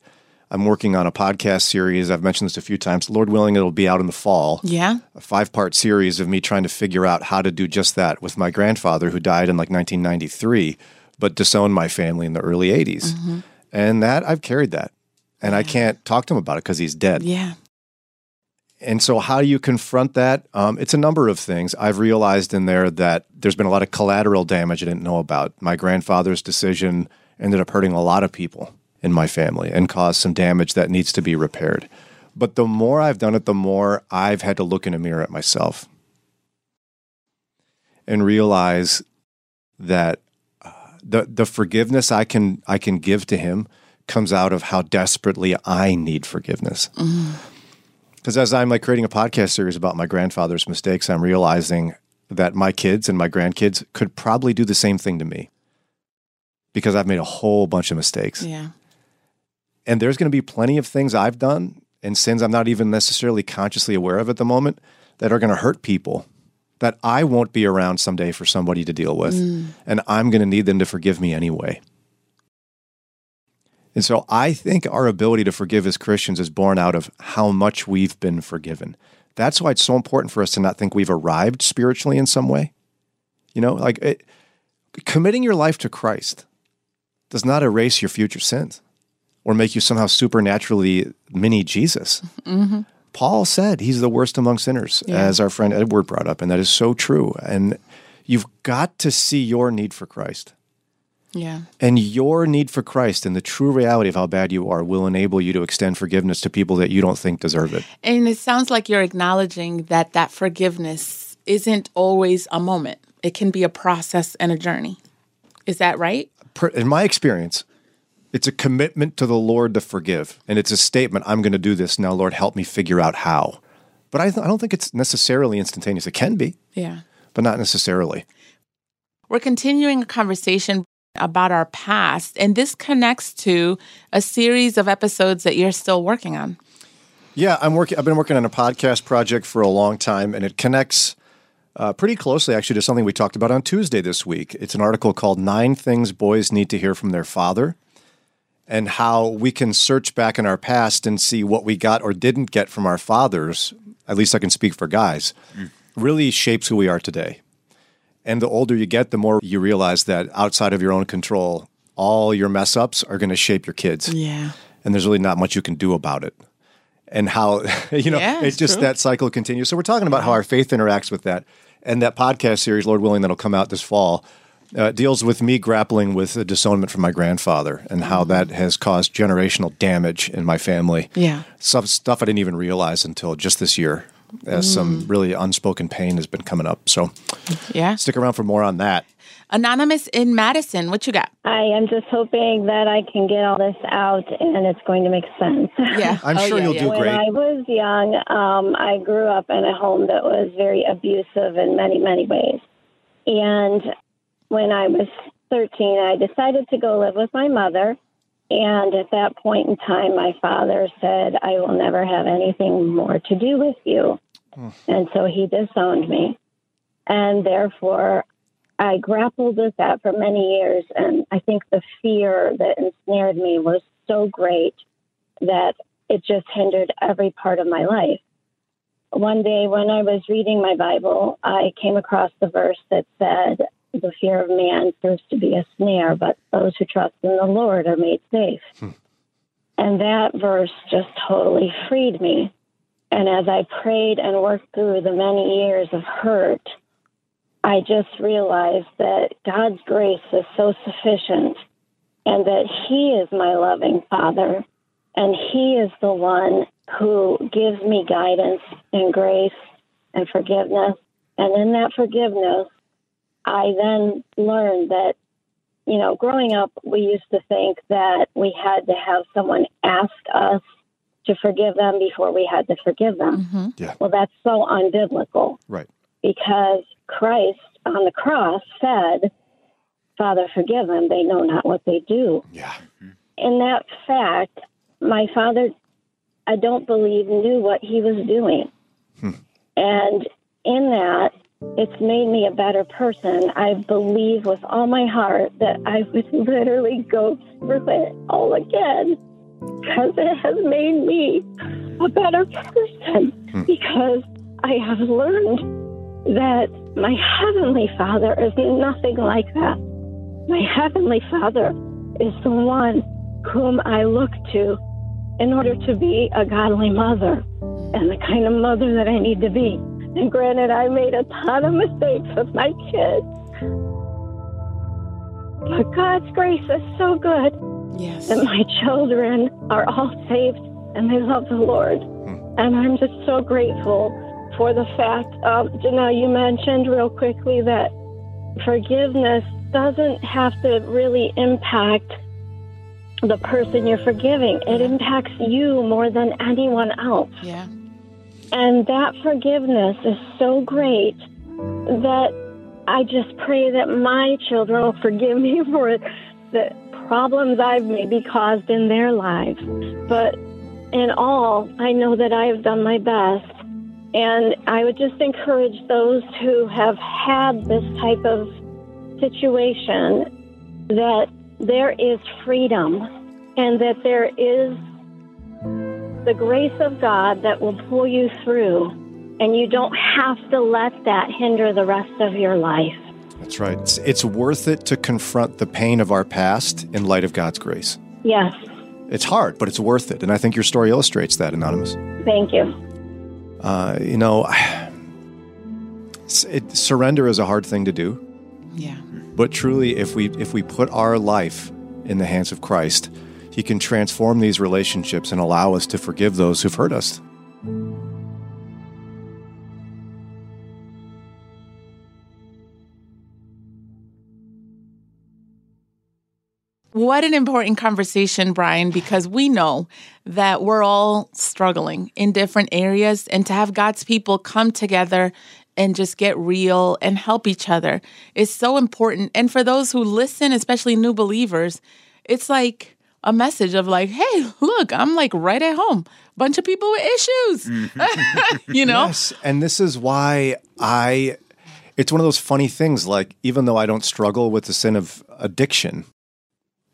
I'm working on a podcast series. I've mentioned this a few times. Lord willing, it'll be out in the fall. Yeah. A 5-part series of me trying to figure out how to do just that with my grandfather, who died in like 1993, but disowned my family in the early 80s. Mm-hmm. And that, I've carried that. And I can't talk to him about it because he's dead. Yeah. And so how do you confront that? It's a number of things. I've realized in there that there's been a lot of collateral damage I didn't know about. My grandfather's decision ended up hurting a lot of people in my family and caused some damage that needs to be repaired. But the more I've done it, the more I've had to look in a mirror at myself and realize that the forgiveness I can give to him comes out of how desperately I need forgiveness. Because as I'm like creating a podcast series about my grandfather's mistakes, I'm realizing that my kids and my grandkids could probably do the same thing to me because I've made a whole bunch of mistakes. Yeah. And there's going to be plenty of things I've done and sins I'm not even necessarily consciously aware of at the moment that are going to hurt people that I won't be around someday for somebody to deal with. And I'm going to need them to forgive me anyway. And so I think our ability to forgive as Christians is born out of how much we've been forgiven. That's why it's so important for us to not think we've arrived spiritually in some way. You know, like committing your life to Christ does not erase your future sins or make you somehow supernaturally mini Jesus. Mm-hmm. Paul said he's the worst among sinners, as our friend Edward brought up, and that is so true. And you've got to see your need for Christ. Yeah. And your need for Christ and the true reality of how bad you are will enable you to extend forgiveness to people that you don't think deserve it. And it sounds like you're acknowledging that that forgiveness isn't always a moment. It can be a process and a journey. Is that right? In my experience, it's a commitment to the Lord to forgive. And it's a statement, I'm going to do this. Now, Lord, help me figure out how. But I don't think it's necessarily instantaneous. It can be, but not necessarily. We're continuing a conversation about our past, and this connects to a series of episodes that you're still working on. Yeah, I've been working on a podcast project for a long time, and it connects pretty closely, actually, to something we talked about on Tuesday this week. It's an article called 9 Things Boys Need to Hear from Their Father, and how we can search back in our past and see what we got or didn't get from our fathers, at least I can speak for guys, really shapes who we are today. And the older you get, the more you realize that outside of your own control, all your mess ups are going to shape your kids. Yeah. And there's really not much you can do about it. And how, it's just true. That cycle continues. So we're talking about how our faith interacts with that. And that podcast series, Lord willing, that'll come out this fall, deals with me grappling with the disownment from my grandfather and how that has caused generational damage in my family. Yeah. Some stuff I didn't even realize until just this year, as some really unspoken pain has been coming up. So stick around for more on that. Anonymous in Madison, what you got? I am just hoping that I can get all this out and it's going to make sense. Yeah, I'm sure you'll do great. When I was young, I grew up in a home that was very abusive in many, many ways. And when I was 13, I decided to go live with my mother. And at that point in time, my father said, I will never have anything more to do with you. And so he disowned me. And therefore, I grappled with that for many years. And I think the fear that ensnared me was so great that it just hindered every part of my life. One day when I was reading my Bible, I came across the verse that said, the fear of man proves to be a snare, but those who trust in the Lord are made safe. And that verse just totally freed me. And as I prayed and worked through the many years of hurt, I just realized that God's grace is so sufficient and that he is my loving Father. And he is the one who gives me guidance and grace and forgiveness. And in that forgiveness, I then learned that, growing up, we used to think that we had to have someone ask us to forgive them before we had to forgive them. Mm-hmm. Yeah. Well, that's so unbiblical. Right. Because Christ on the cross said, Father, forgive them. They know not what they do. Yeah. Mm-hmm. In that fact, my father, I don't believe, knew what he was doing. Hmm. And in that, it's made me a better person. I believe with all my heart that I would literally go through it all again because it has made me a better person because I have learned that my Heavenly Father is nothing like that. My Heavenly Father is the one whom I look to in order to be a godly mother and the kind of mother that I need to be. And granted, I made a ton of mistakes with my kids. But God's grace is so good. Yes. And my children are all saved and they love the Lord. And I'm just so grateful for the fact, Janelle, you mentioned real quickly that forgiveness doesn't have to really impact the person you're forgiving. It impacts you more than anyone else. Yeah. And that forgiveness is so great that I just pray that my children will forgive me for the problems I've maybe caused in their lives. But in all, I know that I have done my best. And I would just encourage those who have had this type of situation that there is freedom and that there is the grace of God that will pull you through, and you don't have to let that hinder the rest of your life. That's right. It's worth it to confront the pain of our past in light of God's grace. Yes. It's hard, but it's worth it. And I think your story illustrates that, Anonymous. Thank you. You know, surrender is a hard thing to do. Yeah. But truly, if we put our life in the hands of Christ, He can transform these relationships and allow us to forgive those who've hurt us. What an important conversation, Brian, because we know that we're all struggling in different areas, and to have God's people come together and just get real and help each other is so important. And for those who listen, especially new believers, it's like a message of like, hey, look, I'm like right at home. Bunch of people with issues, you know? Yes, and this is why it's one of those funny things, like even though I don't struggle with the sin of addiction,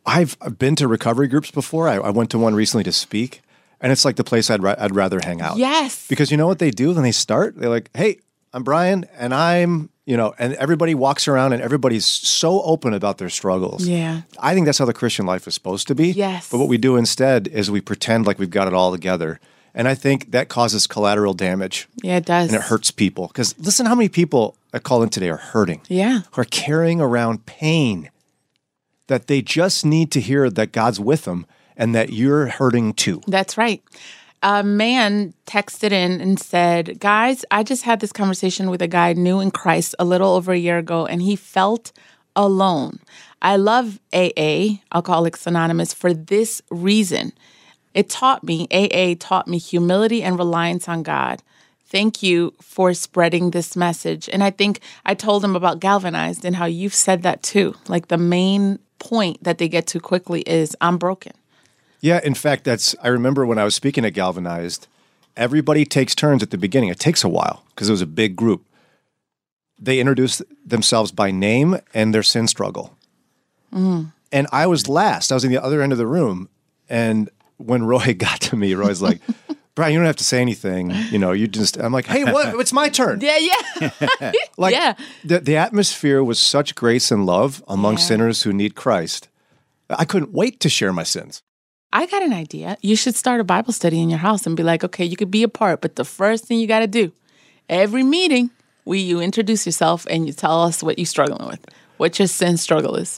I've been to recovery groups before. I went to one recently to speak, and it's like the place I'd rather hang out. Yes. Because you know what they do when they start? They're like, hey, I'm Brian, and I'm, you know, and everybody walks around and everybody's so open about their struggles. Yeah. I think that's how the Christian life is supposed to be. Yes. But what we do instead is we pretend like we've got it all together. And I think that causes collateral damage. Yeah, it does. And it hurts people. Because listen how many people that call in today are hurting. Yeah. Who are carrying around pain that they just need to hear that God's with them and that you're hurting too. That's right. A man texted in and said, guys, I just had this conversation with a guy new in Christ a little over a year ago, and he felt alone. I love AA, Alcoholics Anonymous, for this reason. AA taught me humility and reliance on God. Thank you for spreading this message. And I think I told him about Galvanized and how you've said that too. Like the main point that they get to quickly is I'm broken. Yeah, in fact, I remember when I was speaking at Galvanized, everybody takes turns at the beginning. It takes a while because it was a big group. They introduce themselves by name and their sin struggle. Mm. And I was last. I was in the other end of the room. And when Roy got to me, Roy's like, Brian, you don't have to say anything. You know, I'm like, hey, what? It's my turn. Yeah. Like, yeah. The atmosphere was such grace and love among sinners who need Christ. I couldn't wait to share my sins. I got an idea. You should start a Bible study in your house and be like, okay, you could be a part, but the first thing you got to do, every meeting, you introduce yourself and you tell us what you're struggling with, what your sin struggle is.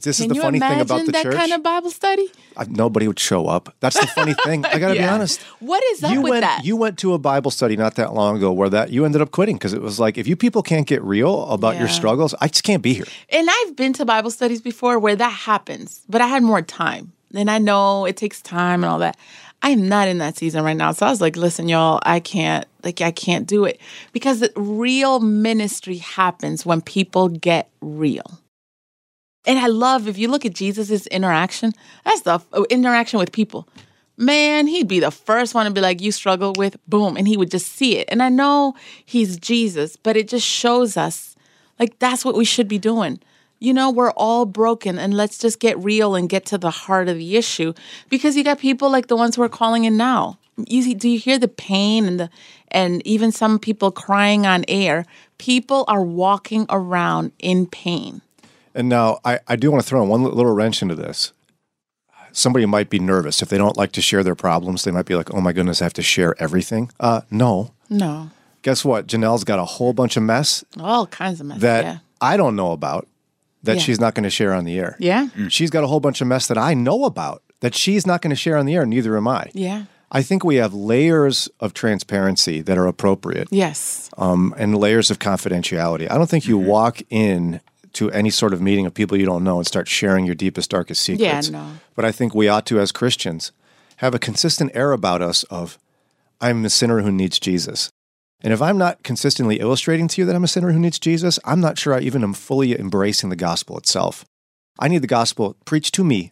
This is the funny thing about the church. Can you imagine that kind of Bible study? Nobody would show up. That's the funny thing. I got to be honest. What is up with that? You went to a Bible study not that long ago where you ended up quitting because it was like, if you people can't get real about your struggles, I just can't be here. And I've been to Bible studies before where that happens, but I had more time. And I know it takes time and all that. I am not in that season right now. So I was like, listen, y'all, I can't do it, because real ministry happens when people get real. And I love, if you look at Jesus's interaction, that's the interaction with people. Man, he'd be the first one to be like, you struggle with, boom. And he would just see it. And I know he's Jesus, but it just shows us like that's what we should be doing. You know, we're all broken, and let's just get real and get to the heart of the issue, because you got people like the ones who are calling in now. Do you hear the pain and even some people crying on air? People are walking around in pain. And now I do want to throw in one little wrench into this. Somebody might be nervous. If they don't like to share their problems, they might be like, oh my goodness, I have to share everything. No. Guess what? Janelle's got a whole bunch of mess. All kinds of mess, that I don't know about. That she's not going to share on the air. Yeah. She's got a whole bunch of mess that I know about that she's not going to share on the air, neither am I. Yeah. I think we have layers of transparency that are appropriate. Yes. And layers of confidentiality. I don't think you walk in to any sort of meeting of people you don't know and start sharing your deepest, darkest secrets. Yeah, no. But I think we ought to, as Christians, have a consistent air about us of, I'm a sinner who needs Jesus. And if I'm not consistently illustrating to you that I'm a sinner who needs Jesus, I'm not sure I even am fully embracing the gospel itself. I need the gospel preached to me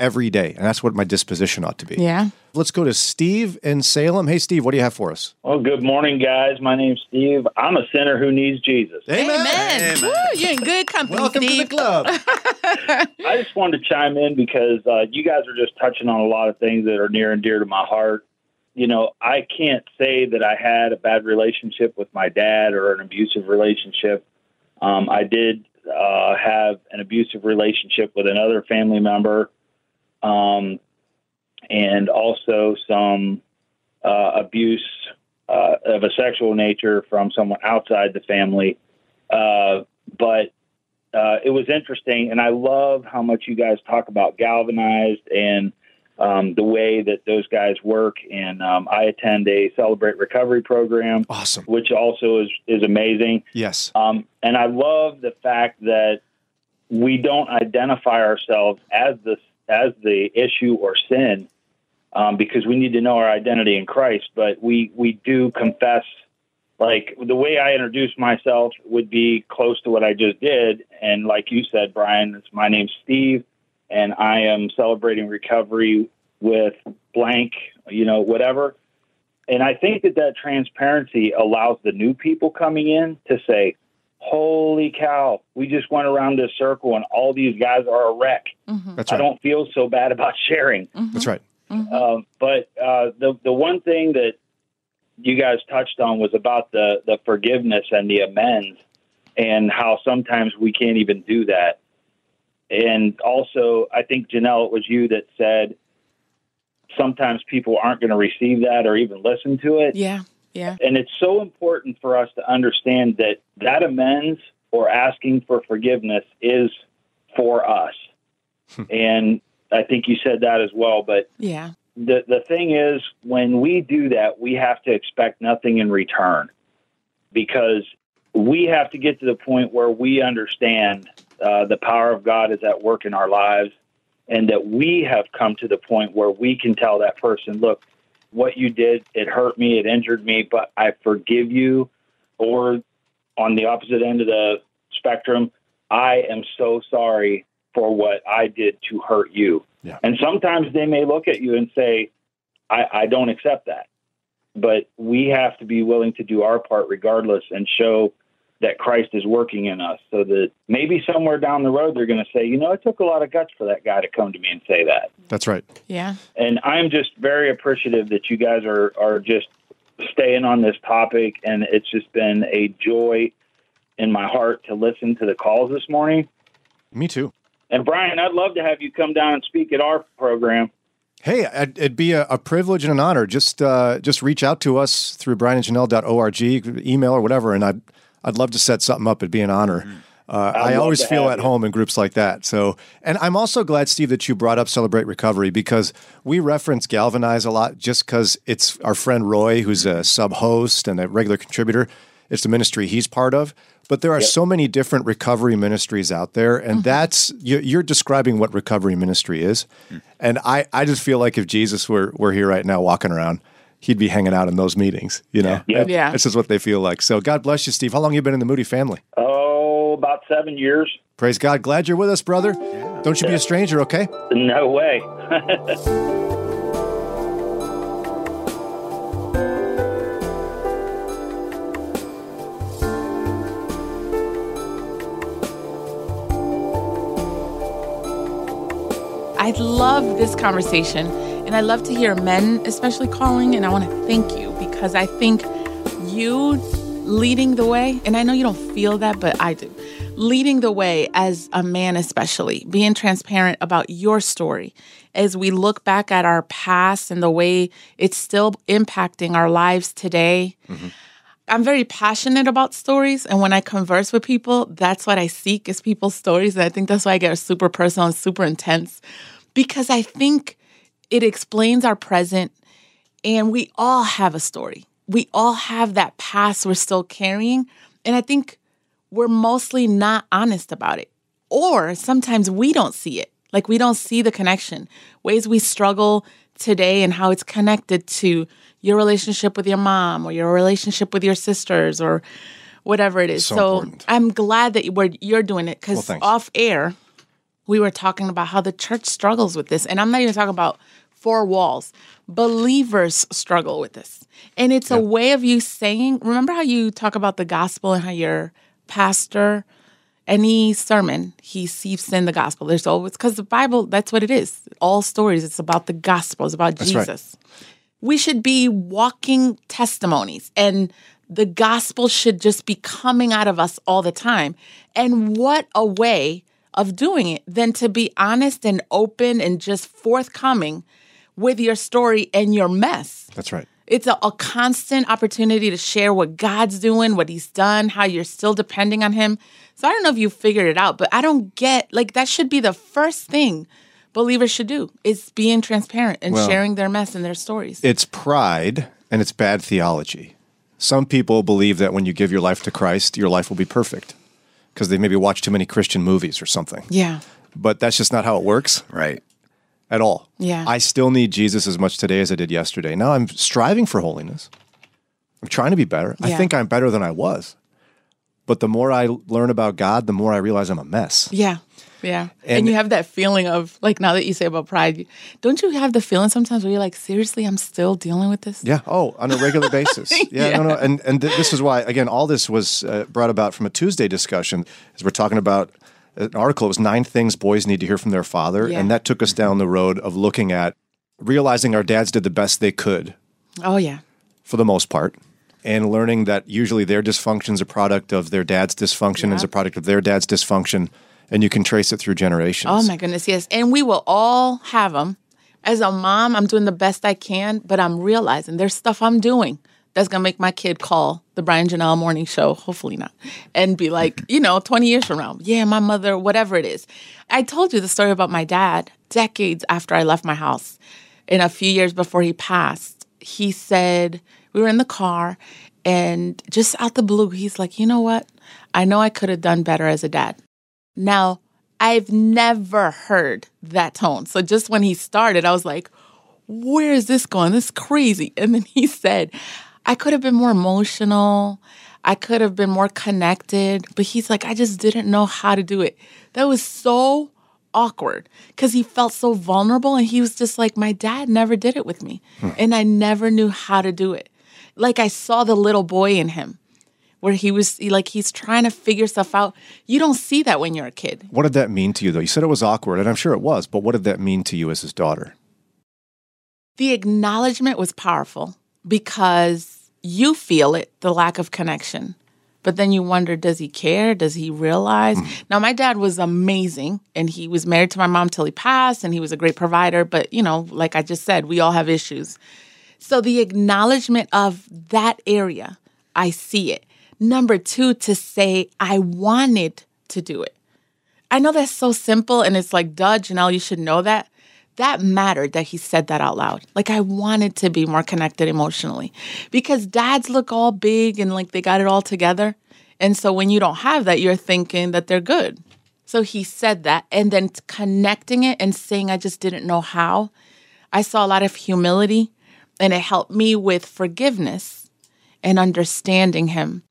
every day, and that's what my disposition ought to be. Yeah. Let's go to Steve in Salem. Hey, Steve, what do you have for us? Well, good morning, guys. My name's Steve. I'm a sinner who needs Jesus. Amen. Woo, you're in good company, welcome, Steve. Welcome to the club. I just wanted to chime in because you guys are just touching on a lot of things that are near and dear to my heart. You know, I can't say that I had a bad relationship with my dad or an abusive relationship. I did have an abusive relationship with another family member, and also some abuse of a sexual nature from someone outside the family. But it was interesting, and I love how much you guys talk about galvanized and the way that those guys work. And I attend a Celebrate Recovery program, awesome, which also is amazing. Yes. And I love the fact that we don't identify ourselves as the issue or sin, because we need to know our identity in Christ. But we do confess, like the way I introduce myself would be close to what I just did. And like you said, Brian, my name's Steve, and I am celebrating recovery with blank, you know, whatever. And I think that transparency allows the new people coming in to say, holy cow, we just went around this circle and all these guys are a wreck. Mm-hmm. That's right. I don't feel so bad about sharing. Mm-hmm. That's right. Mm-hmm. But the one thing that you guys touched on was about the forgiveness and the amends, and how sometimes we can't even do that. And also, I think, Janelle, it was you that said sometimes people aren't going to receive that or even listen to it. Yeah. And it's so important for us to understand that amends or asking for forgiveness is for us. And I think you said that as well. But yeah, the thing is, when we do that, we have to expect nothing in return, because we have to get to the point where we understand the power of God is at work in our lives, and that we have come to the point where we can tell that person, look, what you did, it hurt me, it injured me, but I forgive you. Or on the opposite end of the spectrum, I am so sorry for what I did to hurt you. Yeah. And sometimes they may look at you and say, I don't accept that. But we have to be willing to do our part regardless, and show that Christ is working in us, so that maybe somewhere down the road they're going to say, you know, it took a lot of guts for that guy to come to me and say that. That's right. Yeah. And I'm just very appreciative that you guys are just staying on this topic, and it's just been a joy in my heart to listen to the calls this morning. Me too. And Brian, I'd love to have you come down and speak at our program. Hey, it'd be a privilege and an honor. Just reach out to us through brianandjanelle.org, email or whatever, and I'd love to set something up. It'd be an honor. I always feel at home in groups like that. So, and I'm also glad, Steve, that you brought up Celebrate Recovery, because we reference Galvanize a lot just because it's our friend Roy, who's a sub-host and a regular contributor. It's the ministry he's part of. But there are so many different recovery ministries out there, and that's you're describing what recovery ministry is. And I just feel like if Jesus were here right now walking around, he'd be hanging out in those meetings, you know? Yeah. This is what they feel like. So God bless you, Steve. How long have you been in the Moody family? Oh, about 7 years. Praise God. Glad you're with us, brother. Yeah. Don't you be a stranger, okay? No way. I love this conversation, and I love to hear men especially calling, and I want to thank you because I think you leading the way, and I know you don't feel that, but I do, leading the way as a man especially, being transparent about your story as we look back at our past and the way it's still impacting our lives today. Mm-hmm. I'm very passionate about stories, and when I converse with people, that's what I seek is people's stories, and I think that's why I get super personal and super intense, because I think it explains our present, and we all have a story. We all have that past we're still carrying, and I think we're mostly not honest about it, or sometimes we don't see it. Like, we don't see the connection, ways we struggle today and how it's connected to your relationship with your mom or your relationship with your sisters or whatever it is. So I'm glad that you're doing it because off air, we were talking about how the church struggles with this. And I'm not even talking about four walls. Believers struggle with this. And it's a way of you saying, remember how you talk about the gospel and how your pastor, any sermon, he seeps in the gospel. There's always, because the Bible, that's what it is. All stories, it's about the gospel. It's about Jesus. Right. We should be walking testimonies, and the gospel should just be coming out of us all the time. And what a way of doing it than to be honest and open and just forthcoming with your story and your mess. That's right. It's a constant opportunity to share what God's doing, what he's done, how you're still depending on him. So I don't know if you figured it out, but I don't get, like, that should be the first thing believers should do is being transparent and sharing their mess and their stories. It's pride and it's bad theology. Some people believe that when you give your life to Christ, your life will be perfect because they maybe watch too many Christian movies or something. Yeah. But that's just not how it works. Right. At all. Yeah. I still need Jesus as much today as I did yesterday. Now I'm striving for holiness. I'm trying to be better. Yeah. I think I'm better than I was. But the more I learn about God, the more I realize I'm a mess. Yeah. Yeah. And you have that feeling of, like, now that you say about pride, don't you have the feeling sometimes where you're like, seriously, I'm still dealing with this? Yeah. Oh, on a regular basis. Yeah. No. And this is why, again, all this was brought about from a Tuesday discussion, as we're talking about an article. It was 9 things boys need to hear from their father. Yeah. And that took us down the road of looking at realizing our dads did the best they could. Oh, yeah. For the most part. And learning that usually their dysfunction is a product of their dad's dysfunction, is a product of their dad's dysfunction, and you can trace it through generations. Oh, my goodness, yes. And we will all have them. As a mom, I'm doing the best I can, but I'm realizing there's stuff I'm doing that's going to make my kid call the Brian Janelle Morning Show, hopefully not, and be like, 20 years from now, my mother, whatever it is. I told you the story about my dad decades after I left my house, and a few years before he passed, he said, we were in the car, and just out the blue, he's like, you know what? I know I could have done better as a dad. Now, I've never heard that tone. So just when he started, I was like, where is this going? This is crazy. And then he said, I could have been more emotional. I could have been more connected. But he's like, I just didn't know how to do it. That was so awkward because he felt so vulnerable. And he was just like, my dad never did it with me. And I never knew how to do it. Like, I saw the little boy in him where he was like, he's trying to figure stuff out. You don't see that when you're a kid. What did that mean to you, though? You said it was awkward, and I'm sure it was, but what did that mean to you as his daughter? The acknowledgement was powerful because you feel it, the lack of connection. But then you wonder, does he care? Does he realize? Now, my dad was amazing, and he was married to my mom till he passed, and he was a great provider. But, like I just said, we all have issues. So the acknowledgement of that area, I see it. 2, to say, I wanted to do it. I know that's so simple, and it's like, duh, Janelle, you should know that. That mattered that he said that out loud. Like, I wanted to be more connected emotionally. Because dads look all big and like they got it all together. And so when you don't have that, you're thinking that they're good. So he said that, and then connecting it and saying, I just didn't know how. I saw a lot of humility, and it helped me with forgiveness and understanding him.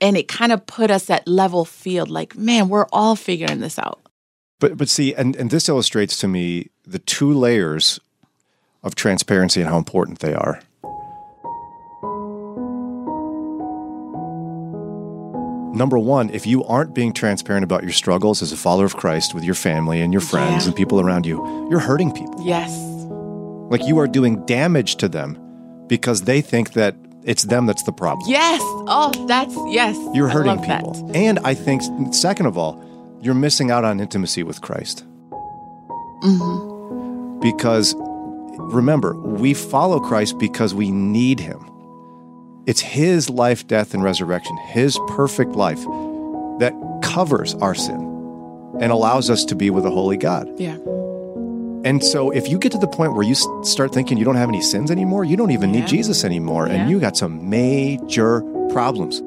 And it kind of put us at level field, like, man, we're all figuring this out. But see, and this illustrates to me the two layers of transparency and how important they are. Number one, if you aren't being transparent about your struggles as a follower of Christ with your family and your friends and people around you, you're hurting people. Yes. Like you are doing damage to them because they think that it's them that's the problem. Yes. Oh, that's, yes. You're hurting people. That. And I think, second of all, you're missing out on intimacy with Christ. Mm-hmm. Because remember, we follow Christ because we need him. It's his life, death, and resurrection, his perfect life that covers our sin and allows us to be with a holy God. Yeah. And so if you get to the point where you start thinking you don't have any sins anymore, you don't even need Jesus anymore, and you got some major problems.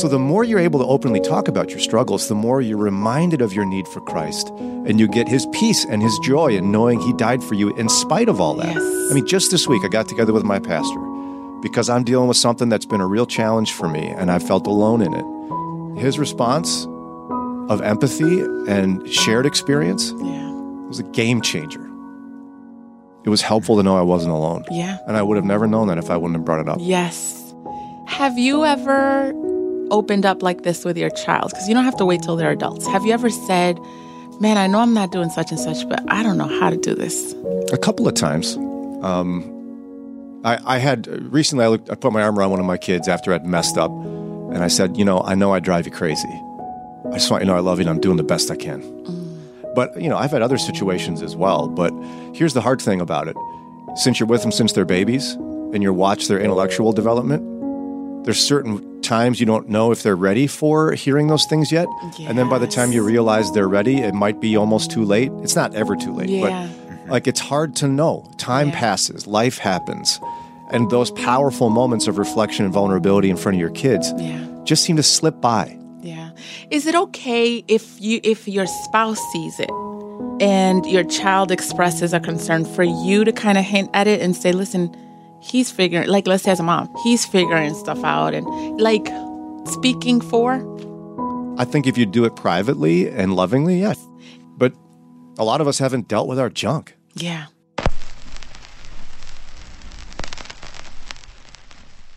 So the more you're able to openly talk about your struggles, the more you're reminded of your need for Christ, and you get his peace and his joy in knowing he died for you in spite of all that. Yes. I mean, just this week I got together with my pastor, because I'm dealing with something that's been a real challenge for me, and I felt alone in it. His response of empathy and shared experience was a game changer. It was helpful to know I wasn't alone. Yeah. And I would have never known that if I wouldn't have brought it up. Yes. Have you ever opened up like this with your child? Because you don't have to wait till they're adults. Have you ever said, man, I know I'm not doing such and such, but I don't know how to do this? A couple of times. I put my arm around one of my kids after I'd messed up, and I said, I know I drive you crazy. I just want you to know I love you, and I'm doing the best I can. Mm. But, I've had other situations as well, but here's the hard thing about it. Since you're with them since they're babies, and you watch their intellectual development, there's certain times you don't know if they're ready for hearing those things yet, and then by the time you realize they're ready, it might be almost too late. It's not ever too late, but... Like, it's hard to know. Time passes. Life happens. And those powerful moments of reflection and vulnerability in front of your kids just seem to slip by. Yeah. Is it okay if your spouse sees it and your child expresses a concern for you to kind of hint at it and say, listen, he's figuring, like, let's say as a mom, he's figuring stuff out and, like, speaking for? I think if you do it privately and lovingly, yes. But a lot of us haven't dealt with our junk. Yeah.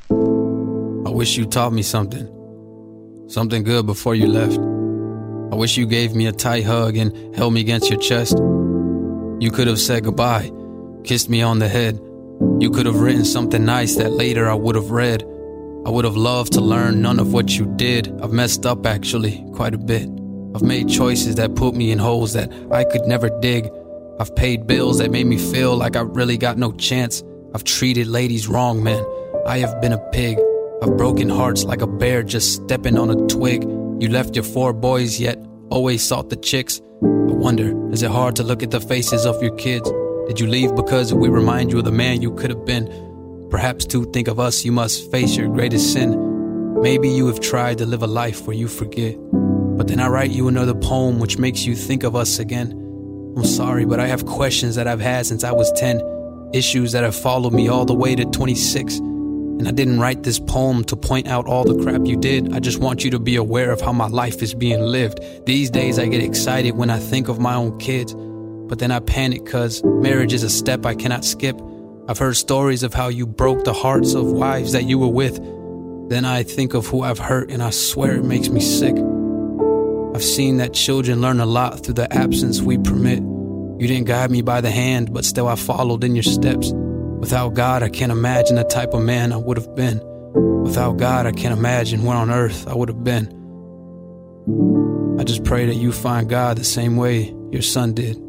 I wish you taught me something good before you left. I wish you gave me a tight hug and held me against your chest. You could have said goodbye, kissed me on the head. You could have written something nice that later I would have read. I would have loved to learn none of what you did. I've messed up, actually, quite a bit. I've made choices that put me in holes that I could never dig. I've paid bills that made me feel like I really got no chance. I've treated ladies wrong, man. I have been a pig. I've broken hearts like a bear just stepping on a twig. You left your 4 boys, yet always sought the chicks. I wonder, is it hard to look at the faces of your kids? Did you leave because we remind you of the man you could have been? Perhaps to think of us, you must face your greatest sin. Maybe you have tried to live a life where you forget. But then I write you another poem which makes you think of us again. I'm sorry, but I have questions that I've had since I was 10. Issues that have followed me all the way to 26. And I didn't write this poem to point out all the crap you did. I just want you to be aware of how my life is being lived. These days I get excited when I think of my own kids. But then I panic because marriage is a step I cannot skip. I've heard stories of how you broke the hearts of wives that you were with. Then I think of who I've hurt and I swear it makes me sick. I've seen that children learn a lot through the absence we permit. You didn't guide me by the hand, but still I followed in your steps. Without God, I can't imagine the type of man I would have been. Without God, I can't imagine where on earth I would have been. I just pray that you find God the same way your son did.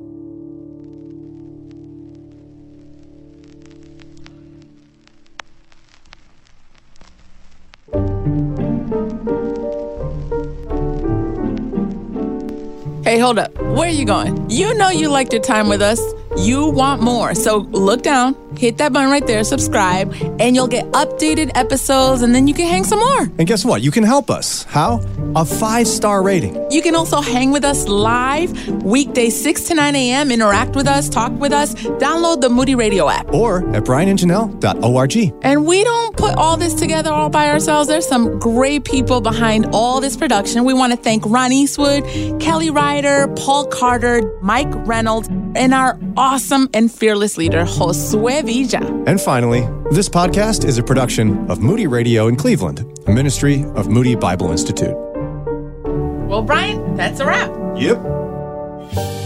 Hey, hold up. Where are you going? You know you liked your time with us. You want more. So look down, hit that button right there, subscribe, and you'll get updated episodes, and then you can hang some more. And guess what? You can help us. How? A 5-star rating. You can also hang with us live weekday 6 to 9 a.m. Interact with us, talk with us, download the Moody Radio app. Or at brianandjanelle.org. And we don't put all this together all by ourselves. There's some great people behind all this production. We want to thank Ron Eastwood, Kelly Ryder, Paul Carter, Mike Reynolds, and our awesome and fearless leader, Josue Villa. And finally, this podcast is a production of Moody Radio in Cleveland, a ministry of Moody Bible Institute. Well, Brian, that's a wrap. Yep.